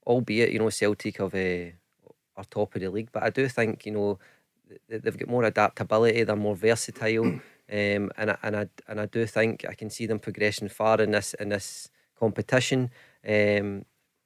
albeit, you know, Celtic of uh, are top of the league, but I do think, you know, th- they've got more adaptability. They're more versatile, um, and I, and I and I do think I can see them progressing far in this in this competition. Um,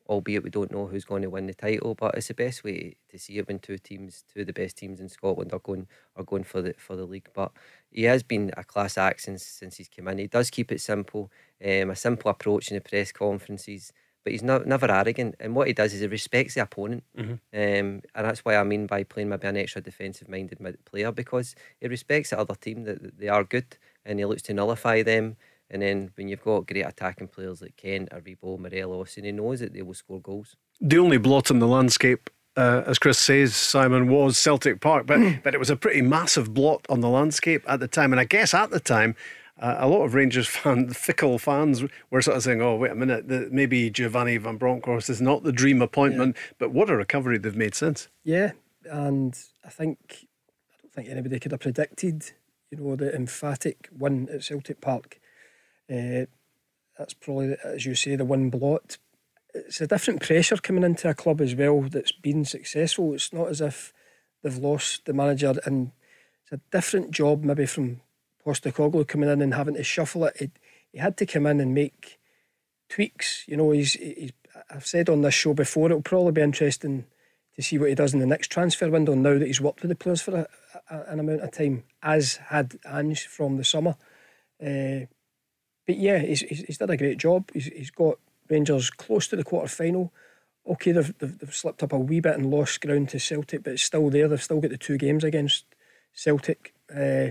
albeit we don't know who's going to win the title, but it's the best way to see it when two teams, two of the best teams in Scotland are going are going for the for the league. But he has been a class act since since he's come in. He does keep it simple, um, a simple approach in the press conferences, but he's no, never arrogant. And what he does is he respects the opponent, mm-hmm. um, and that's why I mean by playing maybe an extra defensive-minded player, because he respects the other team that they are good, and he looks to nullify them. And then when you've got great attacking players like Kent, Aribo, Morelos, and he knows that they will score goals. The only blot on the landscape, uh, as Chris says, Simon, was Celtic Park, but but it was a pretty massive blot on the landscape at the time. And I guess at the time, uh, a lot of Rangers fans, fickle fans, were sort of saying, oh, wait a minute, the, maybe Giovanni van Bronckhorst is not the dream appointment, yeah. but what a recovery they've made since. Yeah, and I think, I don't think anybody could have predicted, you know, the emphatic win at Celtic Park. Uh, that's probably, as you say, the one blot. It's a different pressure coming into a club as well that's been successful. It's not as if they've lost the manager, and it's a different job maybe from Postecoglou coming in and having to shuffle it. He, he had to come in and make tweaks. You know, he's, he's. I've said on this show before, it'll probably be interesting to see what he does in the next transfer window now that he's worked with the players for a, a, an amount of time, as had Ange from the summer. Uh, But yeah, he's, he's done a great job. He's, he's got Rangers close to the quarter final. Okay, they've, they've they've slipped up a wee bit and lost ground to Celtic, but it's still there. They've still got the two games against Celtic, uh,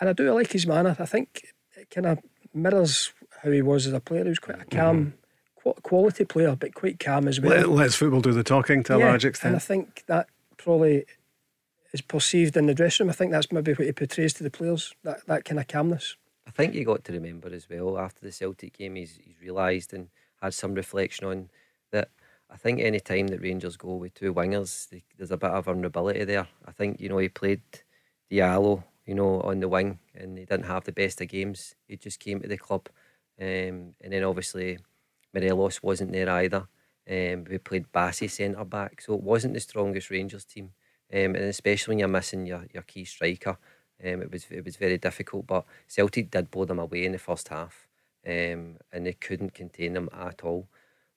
and I do like his manner. I think it kind of mirrors how he was as a player. He was quite a calm, mm-hmm. quality player, but quite calm as well. Let, let's football do the talking to a yeah, large extent. And I think that probably is perceived in the dressing room. I think that's maybe what he portrays to the players. That that kind of calmness. I think you got to remember as well, after the Celtic game, he's, he's realised and had some reflection on that. I think any time that Rangers go with two wingers, they, there's a bit of vulnerability there. I think, you know, he played Diallo, you know, on the wing, and he didn't have the best of games. He just came to the club, um, and then obviously Morelos wasn't there either. Um, we played Bassey centre back, so it wasn't the strongest Rangers team, um, and especially when you're missing your, your key striker. Um, it was it was very difficult, but Celtic did blow them away in the first half, um, and they couldn't contain them at all.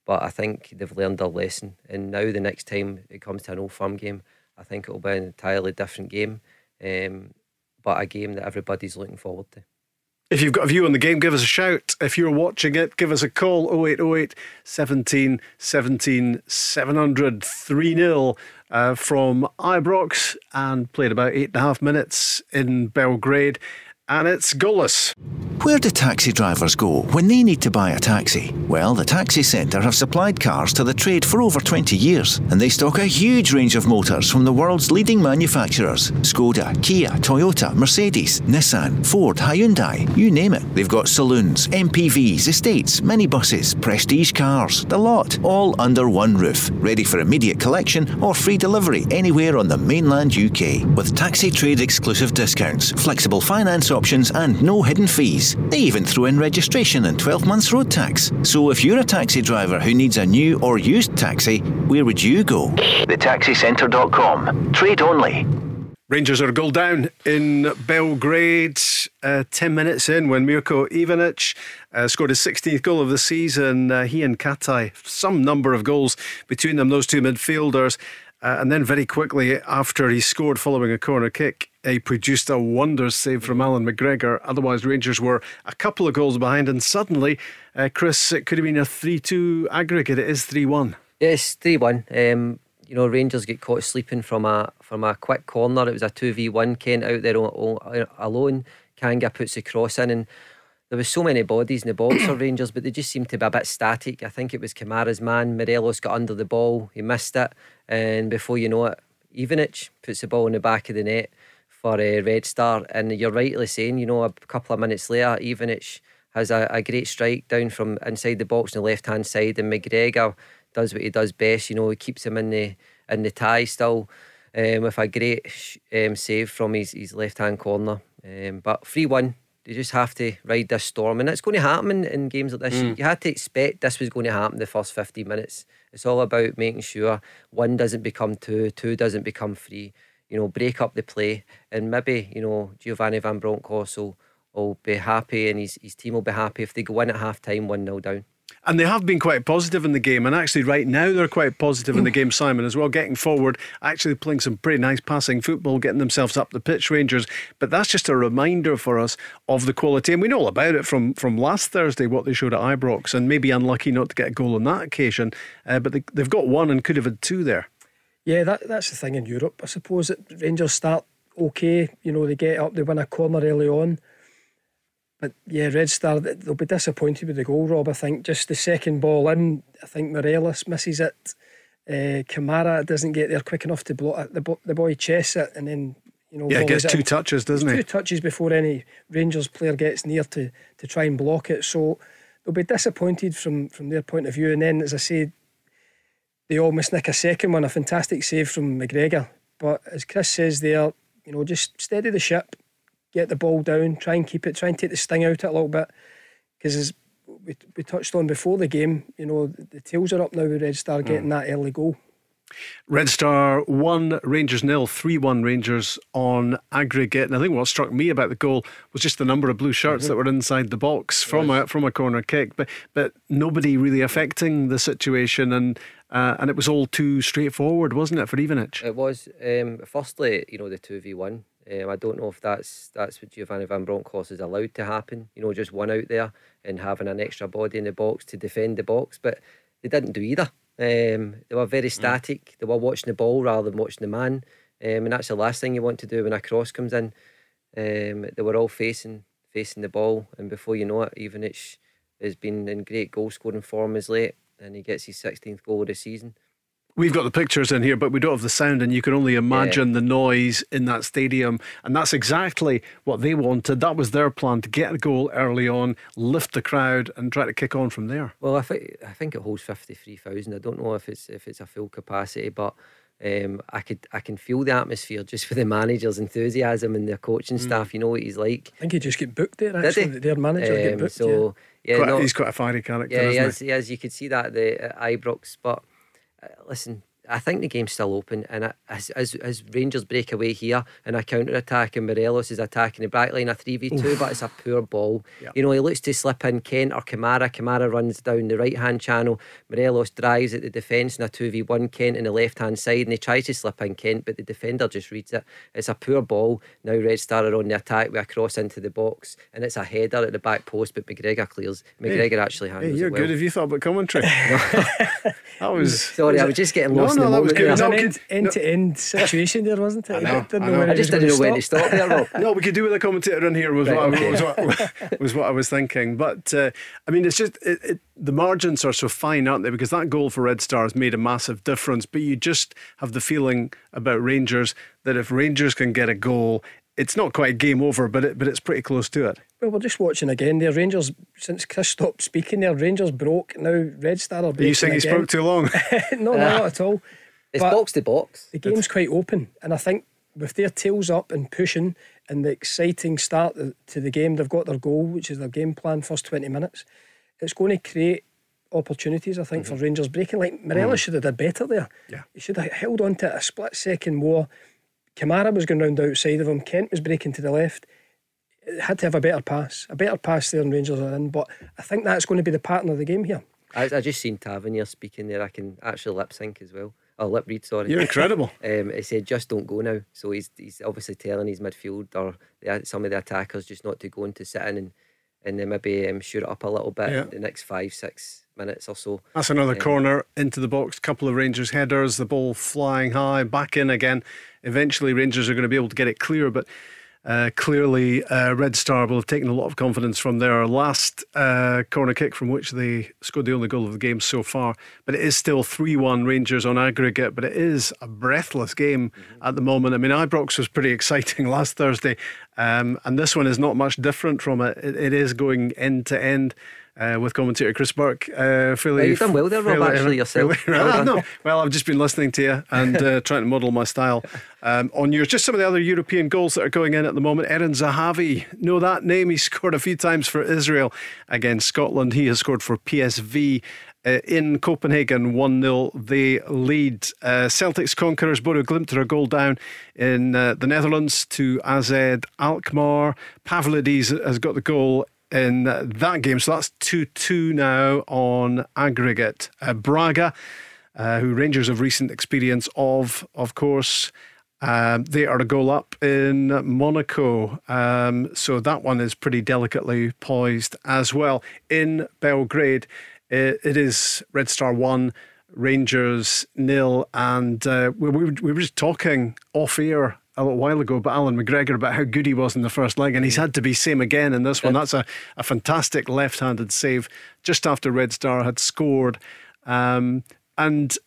But I think they've learned their lesson, and now the next time it comes to an Old Firm game, I think it'll be an entirely different game, um, but a game that everybody's looking forward to. If you've got a view on the game, give us a shout. If you're watching it, give us a call. oh eight oh eight, seventeen, seventeen, seven hundred. three nil uh, from Ibrox, and played about eight and a half minutes in Belgrade, and it's goalless. Where do taxi drivers go when they need to buy a taxi? Well, the Taxi Centre have supplied cars to the trade for over twenty years, and they stock a huge range of motors from the world's leading manufacturers. Skoda, Kia, Toyota, Mercedes, Nissan, Ford, Hyundai, you name it. They've got saloons, M P Vs, estates, minibuses, prestige cars, the lot, all under one roof, ready for immediate collection or free delivery anywhere on the mainland U K. With taxi trade exclusive discounts, flexible finance options and no hidden fees. They even throw in registration and twelve months road tax. So if you're a taxi driver who needs a new or used taxi, where would you go? the taxi centre dot com. Trade only. Rangers are a goal down in Belgrade uh, ten minutes in when Mirko Ivanić uh, scored his sixteenth goal of the season. Uh, he and Katai, some number of goals between them, those two midfielders. Uh, and then very quickly after he scored following a corner kick, he produced a wondrous save from Alan McGregor. Otherwise, Rangers were a couple of goals behind, and suddenly, uh, Chris, it could have been a three two aggregate. It is three one. Yes, three one. Um, you know, Rangers get caught sleeping from a from a quick corner. It was a two v one. Kent out there alone. Kanga puts the cross in, and there was so many bodies in the box for Rangers, but they just seemed to be a bit static. I think it was Kamara's man. Morelos got under the ball. He missed it. And before you know it, Ivanić puts the ball in the back of the net for uh, Red Star. And you're rightly saying, you know, a couple of minutes later, Ivanić has a, a great strike down from inside the box on the left-hand side. And McGregor does what he does best. You know, he keeps him in the, in the tie still um, with a great um, save from his, his left-hand corner. Um, but three one. You just have to ride this storm, and it's going to happen in, in games like this. Mm. You had to expect this was going to happen the first fifteen minutes. It's all about making sure one doesn't become two, two doesn't become three. You know, break up the play, and maybe, you know, Giovanni van Bronckhorst will, will be happy, and his, his team will be happy if they go in at half time one nil down. And they have been quite positive in the game, and actually right now they're quite positive in the game, Simon, as well, getting forward, actually playing some pretty nice passing football, getting themselves up the pitch, Rangers. But that's just a reminder for us of the quality, and we know all about it from, from last Thursday, what they showed at Ibrox, and maybe unlucky not to get a goal on that occasion, uh, but they, they've got one and could have had two there. Yeah, that that's the thing in Europe, I suppose, that Rangers start okay, you know, they get up, they win a corner early on. But yeah, Red Star, they'll be disappointed with the goal, Rob. I think just the second ball in, I think Morelos misses it. Uh, Kamara doesn't get there quick enough to block it. The, bo- the boy chests it, and then, you know, yeah, he gets two it. touches, doesn't he? Two touches before any Rangers player gets near to, to try and block it. So they'll be disappointed from, from their point of view. And then, as I said, they almost nick a second one, a fantastic save from McGregor. But as Chris says there, you know, just steady the ship. Get the ball down, try and keep it, try and take the sting out a little bit, because as we, we touched on before the game, you know, the tails are up now with Red Star getting mm. that early goal. Red Star one, Rangers nil, three one Rangers on aggregate. And I think what struck me about the goal was just the number of blue shirts mm-hmm. that were inside the box from yes. a from a corner kick, but but nobody really affecting the situation, and uh, and it was all too straightforward, wasn't it, for Ivanić? It was. Um, firstly, you know, the two v one. Um, I don't know if that's that's what Giovanni van Bronckhorst is allowed to happen. You know, just one out there and having an extra body in the box to defend the box, but they didn't do either. Um, they were very static. Mm. They were watching the ball rather than watching the man, um, and that's the last thing you want to do when a cross comes in. Um, they were all facing facing the ball, and before you know it, Ivanić has been in great goal scoring form as late, and he gets his sixteenth goal of the season. We've got the pictures in here, but we don't have the sound, and you can only imagine yeah. the noise in that stadium. And that's exactly what they wanted. That was their plan, to get a goal early on, lift the crowd, and try to kick on from there. Well, I think I think it holds fifty-three thousand. I don't know if it's if it's a full capacity, but um, I could I can feel the atmosphere just for the manager's enthusiasm and their coaching mm. staff. You know what he's like. I think he just got booked there. Actually, did their manager um, get booked. So yeah, quite, no, he's quite a fiery character. Yeah, isn't he? Yes, you could see that at the at Ibrox, but. Listen, I think the game's still open, and as as, as Rangers break away here and a counter-attack, and Morelos is attacking the back line, a three v two. Oof. But it's a poor ball. Yep. You know, he looks to slip in Kent or Kamara. Kamara runs down the right-hand channel. Morelos drives at the defence in a two v one. Kent in the left-hand side, and he tries to slip in Kent, but the defender just reads it. It's a poor ball. Now Red Star are on the attack with a cross into the box, and it's a header at the back post, but McGregor clears. McGregor hey, actually handles hey, you're it well. Good if you thought about commentary. That was... Sorry, I was just getting lost no, no, in the moment. It was no, an end, end-to-end no. situation there, wasn't it? I, know, didn't I, know. Know I just didn't know when to stop there, Rob. No, we could do with a commentator in here was, right, what, okay. I, was, what, was what I was thinking. But, uh, I mean, it's just... It, it, the margins are so fine, aren't they? Because that goal for Red Star has made a massive difference. But you just have the feeling about Rangers that if Rangers can get a goal, it's not quite game over, but it, but it's pretty close to it. Well, we're just watching again there. Rangers, since Chris stopped speaking there, Rangers broke. Now Red Star are breaking. Are you saying he spoke too long? no, ah. no, not at all. It's but box to box. The game's it's... quite open, and I think with their tails up and pushing, and the exciting start to the game. They've got their goal, which is their game plan, first twenty minutes. It's going to create opportunities, I think, mm-hmm. for Rangers breaking. Like, Morelos mm. should have done better there. Yeah. He should have held on to it a split second more. Kamara was going round outside of him. Kent was breaking to the left. It had to have a better pass. A better pass there, and Rangers are in. But I think that's going to be the pattern of the game here. I, I just seen Tavernier speaking there. I can actually lip sync as well. Oh, lip read, sorry. You're incredible. um, he said, just don't go now. So he's he's obviously telling his midfield or the, some of the attackers just not to go and to sit in and, and then maybe um, shoot it up a little bit yeah. in the next five, six minutes or so. That's another um, corner into the box. Couple of Rangers headers, the ball flying high, back in again. Eventually, Rangers are going to be able to get it clear, but uh, clearly uh, Red Star will have taken a lot of confidence from their last uh, corner kick, from which they scored the only goal of the game so far. But it is still three one Rangers on aggregate, but it is a breathless game mm-hmm. at the moment. I mean, Ibrox was pretty exciting last Thursday, um, and this one is not much different from it. It, it is going end to end. Uh, with commentator Chris Burke, uh, fairly. Yeah, you've done well there, Rob, fairly, actually yourself. Fairly, well, no, well, I've just been listening to you and uh, trying to model my style um, on yours. Just some of the other European goals that are going in at the moment. Eren Zahavi, know that name? He scored a few times for Israel against Scotland. He has scored for P S V. Uh, in Copenhagen, one nil they lead. uh, Celtic's conquerors Bodo Glimt are a goal down in uh, the Netherlands to A Z Alkmaar. Pavlidis has got the goal in that game, so that's two two now on aggregate. uh, Braga, uh, who Rangers have recent experience of, of course, uh, they are a goal up in Monaco, um, so that one is pretty delicately poised as well. In Belgrade, it, it is Red Star one, Rangers nil, and uh, we, we, we were just talking off air a little while ago, but Alan McGregor, about how good he was in the first leg, and he's had to be same again in this one. That's a, a fantastic left-handed save just after Red Star had scored. Um, and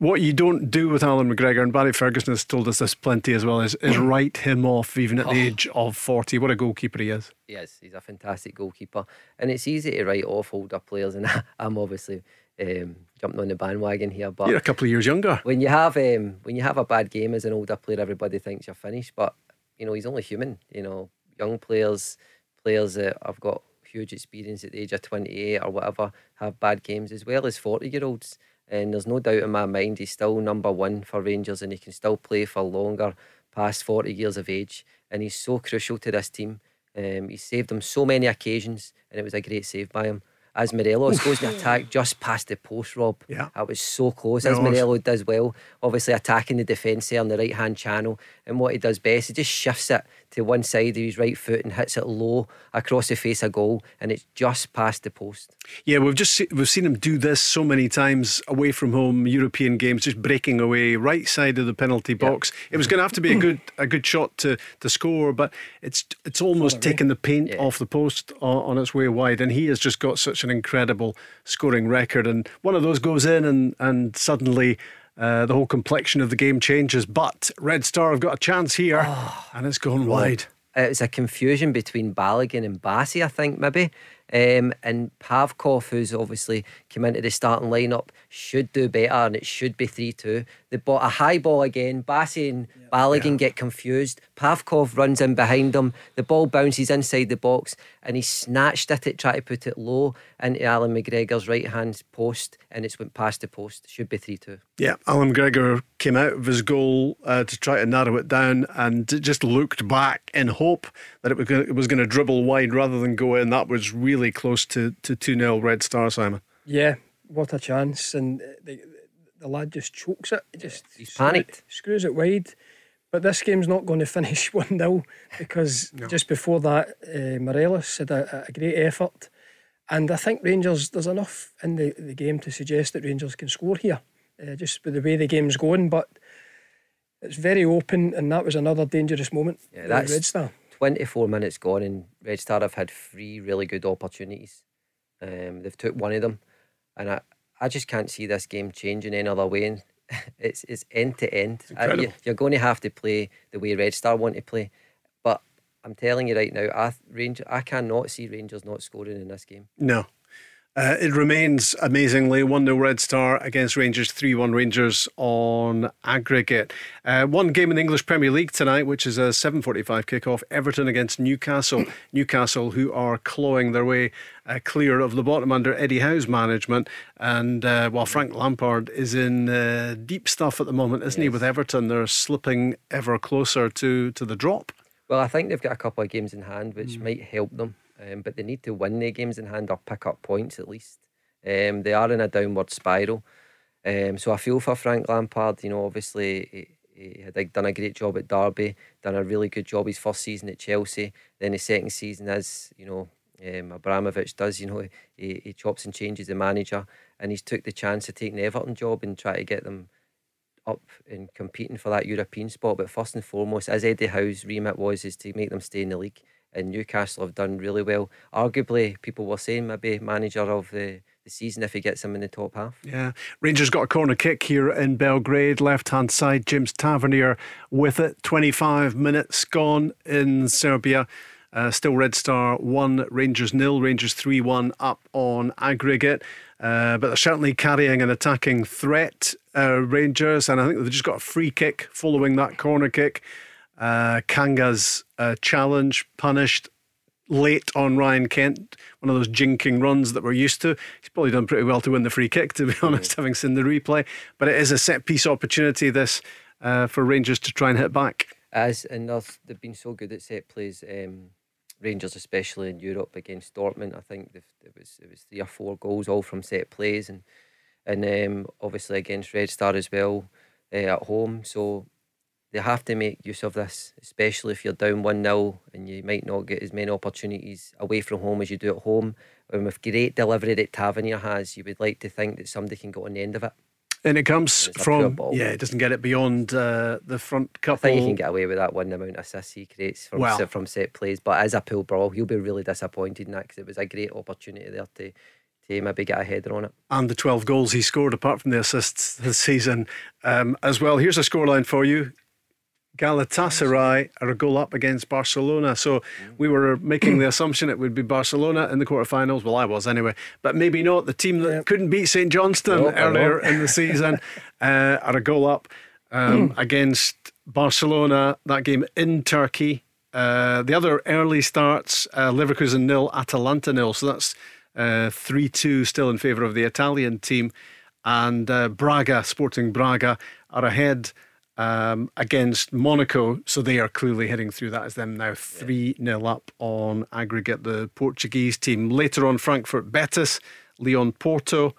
what you don't do with Alan McGregor, and Barry Ferguson has told us this plenty as well, is, is write him off even at the age of forty. What a goalkeeper he is. Yes, he's a fantastic goalkeeper, and it's easy to write off older players, and I'm obviously Um, jumping on the bandwagon here, but you're a couple of years younger. When you have um, when you have a bad game as an older player, everybody thinks you're finished. But you know, he's only human. You know, young players, players that have got huge experience at the age of twenty-eight or whatever, have bad games as well as forty year olds. And there's no doubt in my mind he's still number one for Rangers, and he can still play for longer past forty years of age, and he's so crucial to this team. Um, he saved them so many occasions, and it was a great save by him. As Morelos goes to attack just past the post, Rob. Yeah. That was so close. As Morelos does well, obviously attacking the defence there on the right hand channel. And what he does best, he just shifts it to one side of his right foot and hits it low across the face of goal, and it's just past the post. Yeah, we've just see, we've seen him do this so many times away from home, European games, just breaking away right side of the penalty box. Yeah. It was going to have to be a good a good shot to to score, but it's it's almost taken the paint yeah. off the post on, on its way wide, and he has just got such an incredible scoring record. And one of those goes in, and and suddenly Uh, the whole complexion of the game changes. But Red Star have got a chance here, oh, and it's gone wide. It was a confusion between Balogun and Bassey, I think, maybe. Um, and Pavkov, who's obviously come into the starting lineup, should do better, and it should be three two. They bought a high ball again. Bassey and yep. Balogun yeah. get confused. Pavkov runs in behind him. The ball bounces inside the box, and he snatched at it, tried to put it low into Alan McGregor's right hand post, and it's went past the post. Should be three two. Yeah, Alan McGregor came out of his goal uh, to try to narrow it down, and just looked back in hope that it was gonna, it was going to dribble wide rather than go in. That was really close to to two nil Red Star, Simon. Yeah, what a chance! And the, the lad just chokes it. Just he's screw panicked, it, screws it wide. But this game's not going to finish one nil because no. just before that, uh, Morelos had a, a great effort, and I think Rangers, there's enough in the, the game to suggest that Rangers can score here, uh, just with the way the game's going. But it's very open, and that was another dangerous moment. Yeah, that's Red Star. twenty-four minutes gone, and Red Star have had three really good opportunities. Um, they've took one of them, and I, I just can't see this game changing any other way. And it's it's end to end. I, you, you're going to have to play the way Red Star want to play. But I'm telling you right now, I Ranger, I cannot see Rangers not scoring in this game. No. Uh, it remains, amazingly, one nil Red Star against Rangers, three one Rangers on aggregate. Uh, one game in the English Premier League tonight, which is a seven forty-five kickoff. Everton against Newcastle. Newcastle, who are clawing their way uh, clear of the bottom under Eddie Howe's management. And uh, while Frank Lampard is in uh, deep stuff at the moment, isn't yes. he, with Everton? They're slipping ever closer to, to the drop. Well, I think they've got a couple of games in hand, which mm. might help them. Um, but they need to win their games in hand or pick up points at least. Um, they are in a downward spiral. Um, so I feel for Frank Lampard. You know, obviously he, he had done a great job at Derby, done a really good job his first season at Chelsea. Then his second season, as you know, um, Abramovich does. You know, he, he chops and changes the manager, and he's took the chance of taking the Everton job and try to get them up and competing for that European spot. But first and foremost, as Eddie Howe's remit was, is to make them stay in the league. And Newcastle have done really well. Arguably, people were saying maybe manager of the, the season if he gets them in the top half. Yeah. Rangers got a corner kick here in Belgrade, left-hand side. James Tavernier with it. twenty-five minutes gone in Serbia. Uh, still Red Star one, Rangers nil. Rangers three one up on aggregate. Uh, but they're certainly carrying an attacking threat, uh, Rangers. And I think they've just got a free kick following that corner kick. Uh, Kanga's uh, challenge punished late on Ryan Kent, one of those jinking runs that we're used to. He's probably done pretty well to win the free kick, to be honest, having seen the replay. But it is a set piece opportunity, this, uh, for Rangers to try and hit back. As and they've been so good at set plays, um, Rangers, especially in Europe against Dortmund. I think it was it was three or four goals all from set plays, and and um, obviously against Red Star as well uh, at home. So they have to make use of this, especially if you're down one nil and you might not get as many opportunities away from home as you do at home. And with great delivery that Tavernier has, you would like to think that somebody can go on the end of it. And it comes and from, yeah, it doesn't get it beyond uh, the front couple. I think he can get away with that one amount of assists he creates from, well, from set plays. But as a pool ball, he'll be really disappointed in that because it was a great opportunity there to to maybe get a header on it. And the twelve goals he scored, apart from the assists this season um, as well. Here's a scoreline for you. Galatasaray are a goal up against Barcelona. So we were making the assumption it would be Barcelona in the quarterfinals. Well, I was anyway, but maybe not. The team that yep. couldn't beat Saint Johnstone nope, earlier in the season uh, are a goal up um, mm. against Barcelona. That game in Turkey. Uh, the other early starts, uh, Leverkusen nil, Atalanta nil. So that's uh, three two still in favour of the Italian team. And uh, Braga, Sporting Braga, are ahead Um, against Monaco, so they are clearly heading through. That as them now three nil yeah. up on aggregate. The Portuguese team later on, Frankfurt, Betis, Lyon, Porto,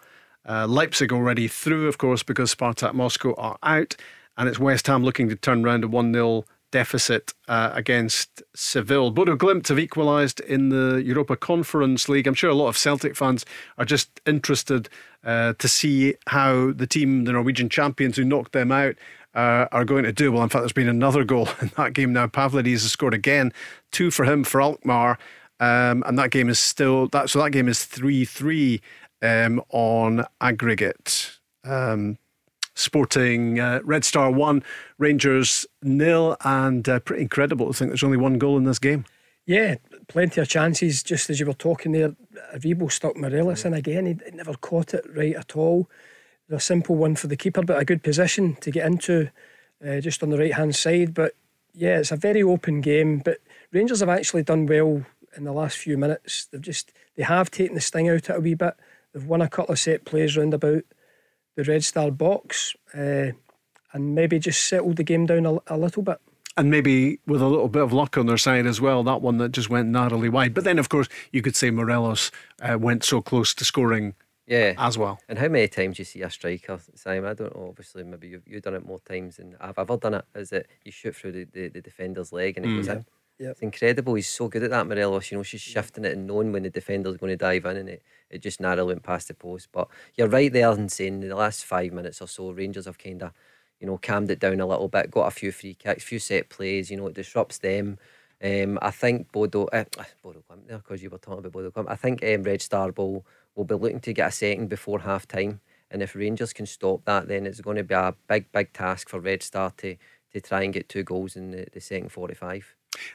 uh, Leipzig already through, of course, because Spartak Moscow are out, and it's West Ham looking to turn round a one nil deficit uh, against Seville. Bodo Glimt have equalised in the Europa Conference League. I'm sure a lot of Celtic fans are just interested uh, to see how the team, the Norwegian champions who knocked them out, Uh, are going to do. Well, in fact, there's been another goal in that game now. Pavlidis has scored again, two for him for Alkmaar, um, and that game is still that. So that game is three three um, on aggregate. Um, sporting uh, Red Star one, Rangers nil, and uh, pretty incredible to think there's only one goal in this game. Yeah, plenty of chances. Just as you were talking there, Aribo stuck Morelos in again. He never caught it right at all. A simple one for the keeper, but a good position to get into, uh, just on the right hand side. But yeah, it's a very open game, but Rangers have actually done well in the last few minutes. They've just they have taken the sting out it a wee bit. They've won a couple of set plays round about the Red Star box, uh, and maybe just settled the game down a, a little bit. And maybe with a little bit of luck on their side as well, that one that just went narrowly wide. But then of course you could say Morelos uh, went so close to scoring yeah, as well. And how many times you see a striker, Simon? I don't know, obviously maybe you've, you've done it more times than I've ever done it, is that you shoot through the, the, the defender's leg and it mm. goes in. Yep. It's incredible. He's so good at that, Morelos. You know, she's shifting it and knowing when the defender's going to dive in, and it, it just narrowly went past the post. But you're right there in saying in the last five minutes or so, Rangers have kind of, you know, calmed it down a little bit, got a few free kicks, few set plays, you know, it disrupts them. Um, I think Bodo, uh, Bodo Glimt there, because you were talking about Bodo Glimt. I think um, Red Star Bowl will be looking to get a second before half time, and if Rangers can stop that, then it's going to be a big, big task for Red Star to to try and get two goals in the, the second forty-five.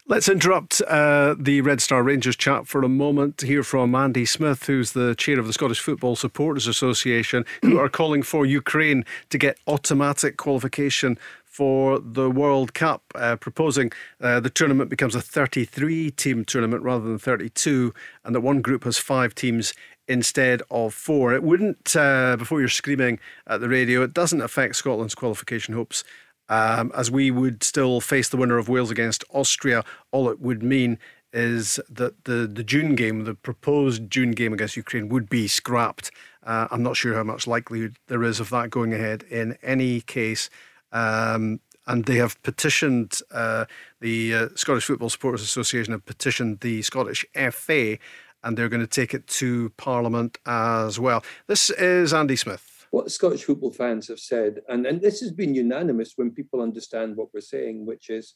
Let's interrupt uh, the Red Star Rangers chat for a moment to hear from Andy Smith, who's the chair of the Scottish Football Supporters Association, who are calling for Ukraine to get automatic qualification for the World Cup, uh, proposing uh, the tournament becomes a thirty-three team tournament rather than thirty-two, and that one group has five teams instead of four. It wouldn't, uh, before you're screaming at the radio, it doesn't affect Scotland's qualification hopes, um, as we would still face the winner of Wales against Austria. All it would mean is that the, the June game, the proposed June game against Ukraine, would be scrapped. Uh, I'm not sure how much likelihood there is of that going ahead in any case. Um, and they have petitioned, uh, the uh, Scottish Football Supporters Association have petitioned the Scottish F A, and they're going to take it to Parliament as well. This is Andy Smith. What Scottish football fans have said, and, and this has been unanimous when people understand what we're saying, which is,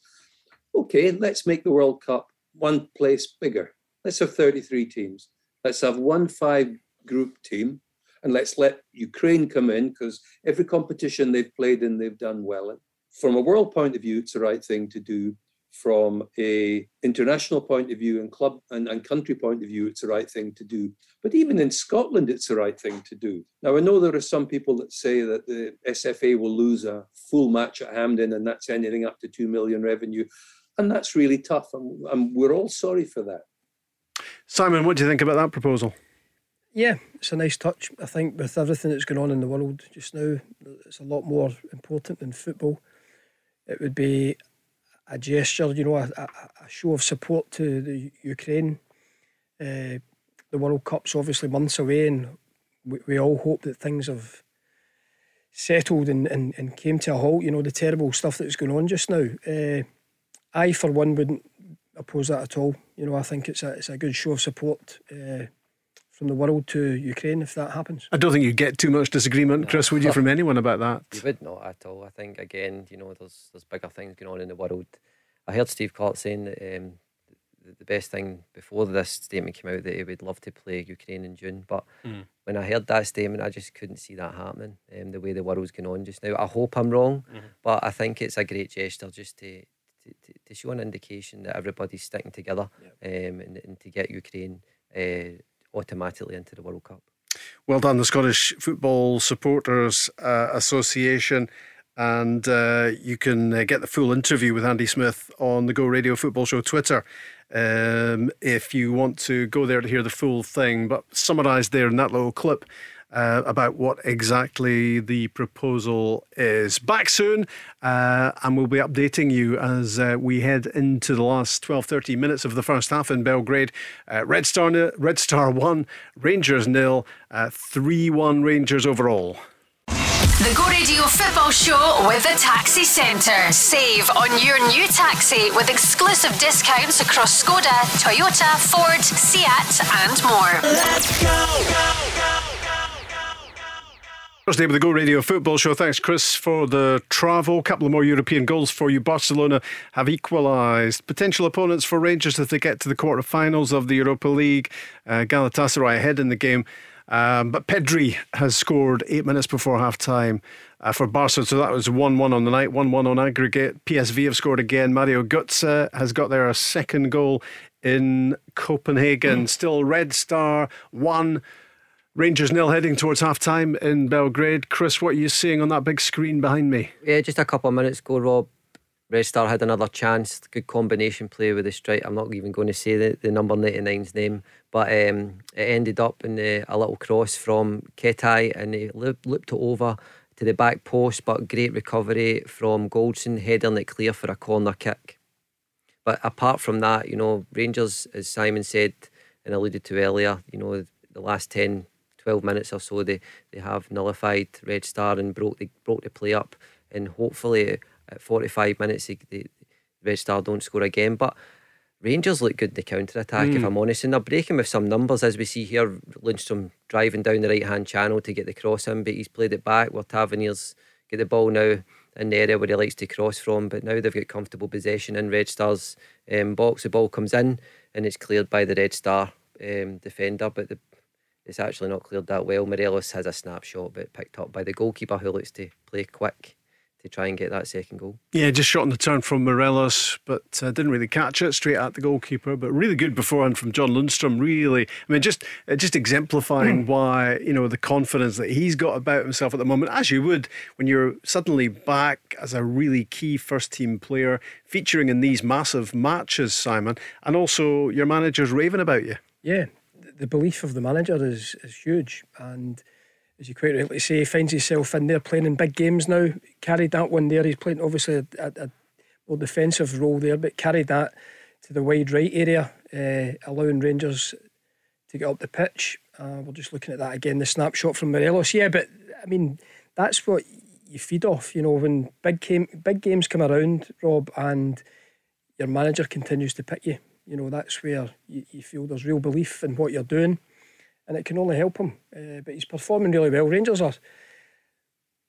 okay, let's make the World Cup one place bigger. Let's have thirty-three teams. Let's have one five-group team. And let's let Ukraine come in, because every competition they've played in, they've done well in. From a world point of view, it's the right thing to do. From a international point of view and club and, and country point of view, it's the right thing to do. But even in Scotland, it's the right thing to do. Now, I know there are some people that say that the S F A will lose a full match at Hampden, and that's anything up to two million revenue. And that's really tough. And, and we're all sorry for that. Simon, what do you think about that proposal? Yeah, it's a nice touch. I think with everything that's going on in the world just now, it's a lot more important than football. It would be a gesture, you know, a, a show of support to the Ukraine. Uh, the World Cup's obviously months away, and we, we all hope that things have settled and, and, and came to a halt, you know, the terrible stuff that's going on just now. Uh, I, for one, wouldn't oppose that at all. You know, I think it's a, it's a good show of support, uh, from the world to Ukraine, if that happens. I don't think you get too much disagreement, no. Chris, would you, from anyone about that? You would not at all. I think, again, you know, there's there's bigger things going on in the world. I heard Steve Clark saying that um, the best thing before this statement came out, that he would love to play Ukraine in June. But mm. when I heard that statement, I just couldn't see that happening, um, the way the world's going on just now. I hope I'm wrong, mm-hmm. but I think it's a great gesture just to to, to show an indication that everybody's sticking together, yep. um, and, and to get Ukraine Uh, automatically into the World Cup. Well done, the Scottish Football Supporters uh, Association. And uh, you can uh, get the full interview with Andy Smith on the Go Radio Football Show Twitter, um, if you want to go there to hear the full thing. But summarised there in that little clip, uh, about what exactly the proposal is. Back soon, uh, and we'll be updating you as uh, we head into the last twelve, thirteen minutes of the first half in Belgrade. Uh, Red Star Red Star one, Rangers nil, uh, three one Rangers overall. The Go Radio Football Show with the Taxi Centre. Save on your new taxi with exclusive discounts across Skoda, Toyota, Ford, Seat and more. Let's go, go, go, go, go, go. First day of the Go Radio Football Show. Thanks, Chris, for the travel. A couple of more European goals for you. Barcelona have equalised. Potential opponents for Rangers if they get to the quarterfinals of the Europa League. Uh, Galatasaray ahead in the game. Um, but Pedri has scored eight minutes before half time uh, for Barca, so that was one one on the night, one one on aggregate. P S V have scored again. Mario Götze has got their second goal in Copenhagen. Mm. Still Red Star one, Rangers nil, heading towards half time in Belgrade. Chris, what are you seeing on that big screen behind me? Yeah, just a couple of minutes ago, Rob, Red Star had another chance. Good combination play with the strike. I'm not even going to say the, the number ninety-nine's name, but um, it ended up in the, a little cross from Ketai, and he looped, looped it over to the back post, but great recovery from Goldson, heading it clear for a corner kick. But apart from that, you know, Rangers, as Simon said and alluded to earlier, you know, the last ten, twelve minutes or so, they, they have nullified Red Star and broke the, broke the play up, and hopefully at forty-five minutes the Red Star don't score again. But Rangers look good in the counter-attack, mm. if I'm honest, and they're breaking with some numbers, as we see here. Lundstram driving down the right-hand channel to get the cross in, but he's played it back where Tavernier's get the ball now in the area where he likes to cross from. But now they've got comfortable possession in Red Star's um, box. The ball comes in and it's cleared by the Red Star um, defender, but the, it's actually not cleared that well. Morelos has a snapshot, but picked up by the goalkeeper, who looks to play quick to try and get that second goal. Yeah, just shot on the turn from Morelos, but uh, didn't really catch it, straight at the goalkeeper, but really good beforehand from John Lundstram, really. I mean, just uh, just exemplifying mm. why, you know, the confidence that he's got about himself at the moment, as you would when you're suddenly back as a really key first-team player, featuring in these massive matches, Simon, and also your manager's raving about you. Yeah, the belief of the manager is is huge, and as you quite rightly say, he finds himself in there playing in big games now. Carried that one there. He's playing obviously a, a, a more defensive role there, but carried that to the wide right area, uh, allowing Rangers to get up the pitch. Uh, we're just looking at that again, the snapshot from Morelos. Yeah, but I mean, that's what you feed off, you know, when big game, big games come around, Rob, and your manager continues to pick you. You know, that's where you, you feel there's real belief in what you're doing. And it can only help him. Uh, but he's performing really well. Rangers are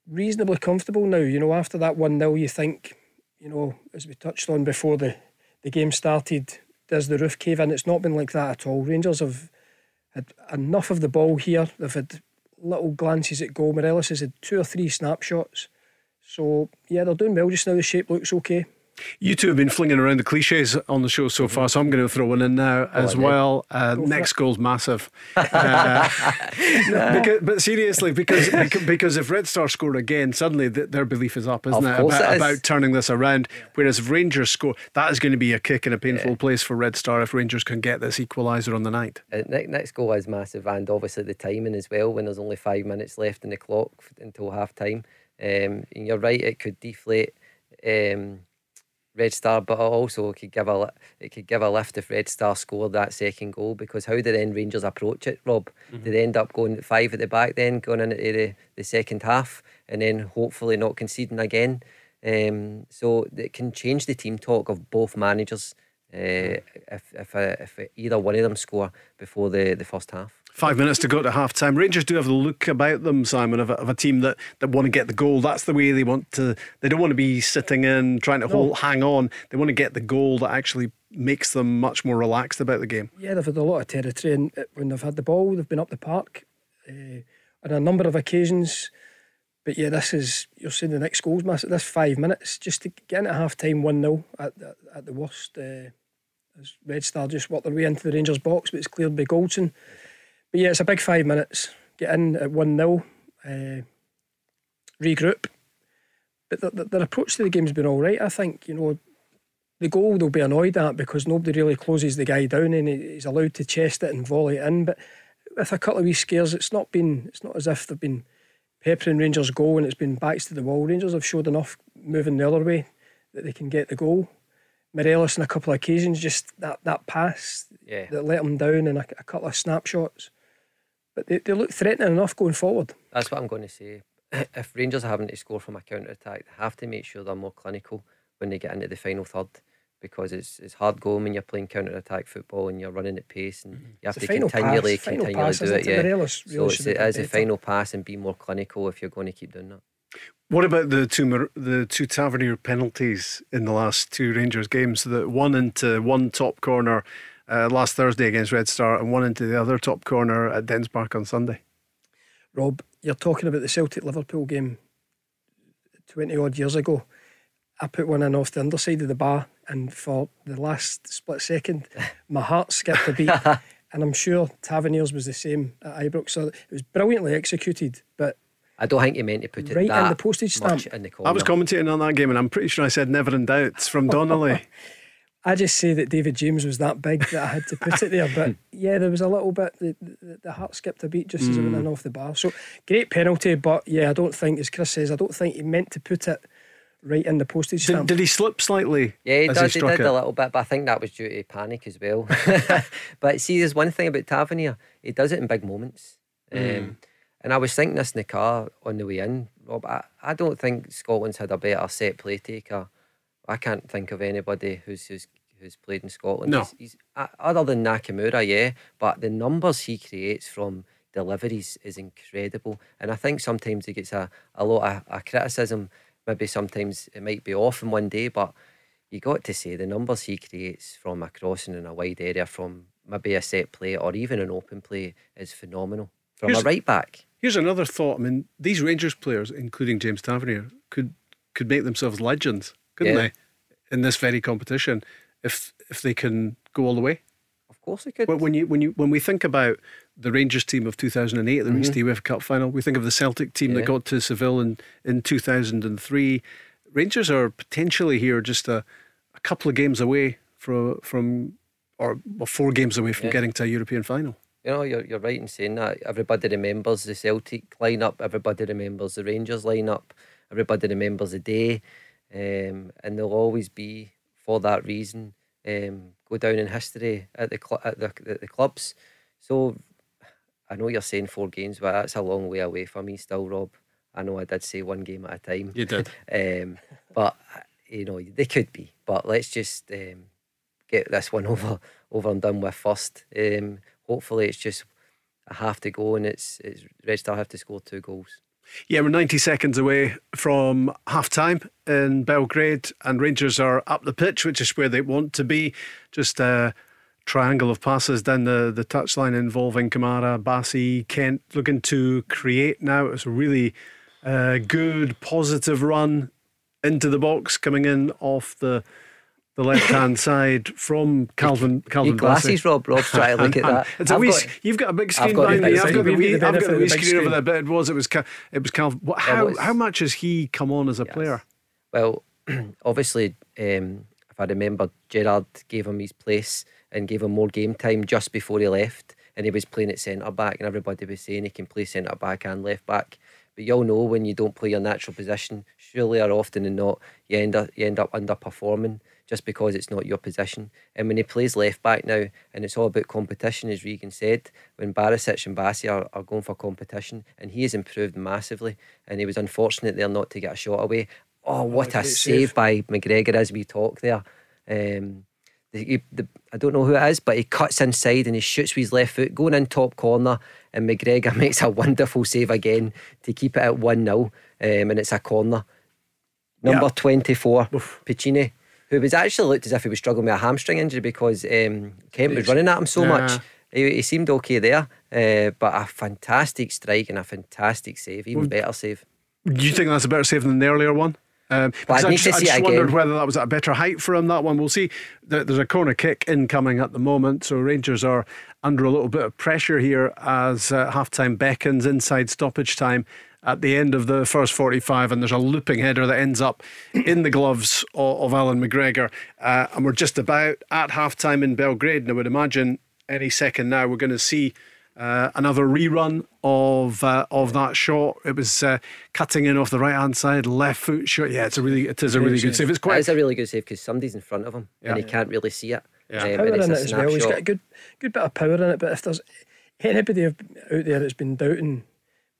reasonably comfortable now. You know, after that one nil, you think, you know, as we touched on before the, the game started, does the roof cave in? It's not been like that at all. Rangers have had enough of the ball here. They've had little glances at goal. Morelos has had two or three snapshots. So, yeah, they're doing well just now. The shape looks okay. You two have been flinging around the cliches on the show so far, so I'm going to throw one in now as oh, well. Uh, Go next it. Goal's massive. uh, because, but seriously, because because if Red Star score again, suddenly th- their belief is up, isn't it? About, it is. About turning this around. Whereas if Rangers score, that is going to be a kick in a painful yeah. place for Red Star if Rangers can get this equaliser on the night. Uh, next goal is massive, and obviously the timing as well, when there's only five minutes left in the clock until half time. Um, and you're right, it could deflate Um, Red Star, but also it could give a it could give a lift if Red Star scored that second goal, because how do then Rangers approach it, Rob? Mm-hmm. Do they end up going five at the back then, going into the, the second half, and then hopefully not conceding again? Um, so it can change the team talk of both managers uh, if if, uh, if either one of them score before the, the first half. Five minutes to go to half time. Rangers do have a look about them, Simon, of a, of a team that, that want to get the goal. That's the way they want to. They don't want to be sitting in trying to no. hold, hang on. They want to get the goal that actually makes them much more relaxed about the game. Yeah, they've had a lot of territory, and when they've had the ball, they've been up the park uh, on a number of occasions. But yeah, this is, you're seeing the next goal's massive. That's five minutes just to get into half time one nil at the, at the worst. Uh, as Red Star just worked their way into the Rangers box, but it's cleared by Goldson. But yeah, it's a big five minutes. Get in at one nil, uh, regroup. But their, their approach to the game's been all right, I think. You know, the goal they'll be annoyed at because nobody really closes the guy down and he's allowed to chest it and volley it in. But with a couple of wee scares, it's not been. It's not as if they've been peppering Rangers' goal and it's been backs to the wall. Rangers have showed enough moving the other way that they can get the goal. Morelos on a couple of occasions, just that, that pass yeah. that let him down, and a, a couple of snapshots. But they, they look threatening enough going forward. That's what I'm going to say. If Rangers are having to score from a counter-attack, they have to make sure they're more clinical when they get into the final third, because it's it's hard going when you're playing counter-attack football and you're running at pace, and you have it's to continually pass. continually pass, do it. Yeah. Really so it's a, as a final pass, and be more clinical if you're going to keep doing that. What about the two the two Tavernier penalties in the last two Rangers games? That one into one top corner Uh, last Thursday against Red Star, and one into the other top corner at Dens Park on Sunday. Rob, you're talking about the Celtic-Liverpool game twenty odd years ago. I put one in off the underside of the bar, and for the last split second my heart skipped a beat, and I'm sure Tavernier's was the same at Ibrox. So it was brilliantly executed, but I don't think you meant to put it right that in the postage stamp. In the corner. I was commentating on that game, and I'm pretty sure I said never in doubt from Donnelly. I just say that David James was that big that I had to put it there. But yeah, there was a little bit, the, the, the heart skipped a beat just as mm. it went in off the bar. So great penalty, but yeah, I don't think, as Chris says, I don't think he meant to put it right in the postage stamp. Did, did he slip slightly? Yeah, he, as does, he, he did it? a little bit, but I think that was due to panic as well. But see, there's one thing about Tavernier, he does it in big moments. Mm. Um, and I was thinking this in the car on the way in, Rob. I, I don't think Scotland's had a better set play taker. I can't think of anybody who's who's, who's played in Scotland. No. He's, he's, uh, other than Nakamura, yeah. But the numbers he creates from deliveries is incredible. And I think sometimes he gets a, a lot of a criticism. Maybe sometimes it might be off in one day, but you got to say the numbers he creates from a crossing in a wide area, from maybe a set play or even an open play, is phenomenal. From here's, a right back. Here's another thought. I mean, these Rangers players, including James Tavernier, could could make themselves legends, couldn't yeah. they? In this very competition, if if they can go all the way. Of course they could. But when you when you when we think about the Rangers team of two thousand eight at the Rangers mm-hmm. U E F A Cup final, we think of the Celtic team yeah. that got to Seville in, in two thousand three. Rangers are potentially here just a, a couple of games away from from or well, four games away from yeah. getting to a European final. You know, you're you're right in saying that. Everybody remembers the Celtic lineup. Everybody remembers the Rangers lineup. Everybody remembers the day, um, and they'll always be, for that reason, um, go down in history at the cl- at the, the, the clubs. So, I know you're saying four games, but that's a long way away for me still, Rob. I know I did say one game at a time. You did, um, but you know they could be. But let's just um, get this one over over and done with first. Um, hopefully, it's just I have to go, and it's it's Red Star have to score two goals. Yeah, we're ninety seconds away from half-time in Belgrade, and Rangers are up the pitch, which is where they want to be. Just a triangle of passes down the, the touchline involving Kamara, Bassey, Kent, looking to create now. It's a really uh, good, positive run into the box, coming in off the the left-hand side from Calvin Calvin Bassey. Your glasses, Rob. Rob's trying to look and, at that. It's a wee, got, you've got a big screen behind me. I've got the wee, got the wee screen, screen over there, but it was, it was, it was Calvin. How, was, how much has he come on as a yes. player? Well, obviously, um, if I remember, Gerrard gave him his place and gave him more game time just before he left, and he was playing at centre-back, and everybody was saying he can play centre-back and left-back. But you all know when you don't play your natural position, surely or often than not, you end up, you end up underperforming, just because it's not your position. And when he plays left back now, and it's all about competition, as Regan said, when Barišić and Bassey are, are going for competition, and he has improved massively, and he was unfortunate there not to get a shot away. Oh, what oh, a save, save by McGregor as we talk there. Um, the, he, the, I don't know who it is, but he cuts inside and he shoots with his left foot, going in top corner, and McGregor makes a wonderful save again to keep it at one nil, um, and it's a corner. Number yeah. twenty-four, oof, Piccini, who was actually looked as if he was struggling with a hamstring injury because um, Kent was running at him so nah. much. He, he seemed okay there, uh, but a fantastic strike and a fantastic save, even well, better save. Do you think that's a better save than the earlier one? Um, but I, need I just, to see I just wondered whether that was at a better height for him, that one. We'll see. There's a corner kick incoming at the moment, so Rangers are under a little bit of pressure here as uh, half-time beckons inside stoppage time at the end of the first forty-five, and there's a looping header that ends up in the gloves of, of Alan McGregor, uh, and we're just about at half-time in Belgrade, and I would imagine any second now we're going to see uh, another rerun of uh, of that shot. It was uh, cutting in off the right-hand side, left foot shot. Yeah, it's a really, it is a really good save. It's quite. It's a really good save because somebody's in front of him yeah. and he can't really see it. Yeah. Um, power in it as well. He's got a good, good bit of power in it, but if there's anybody out there that's been doubting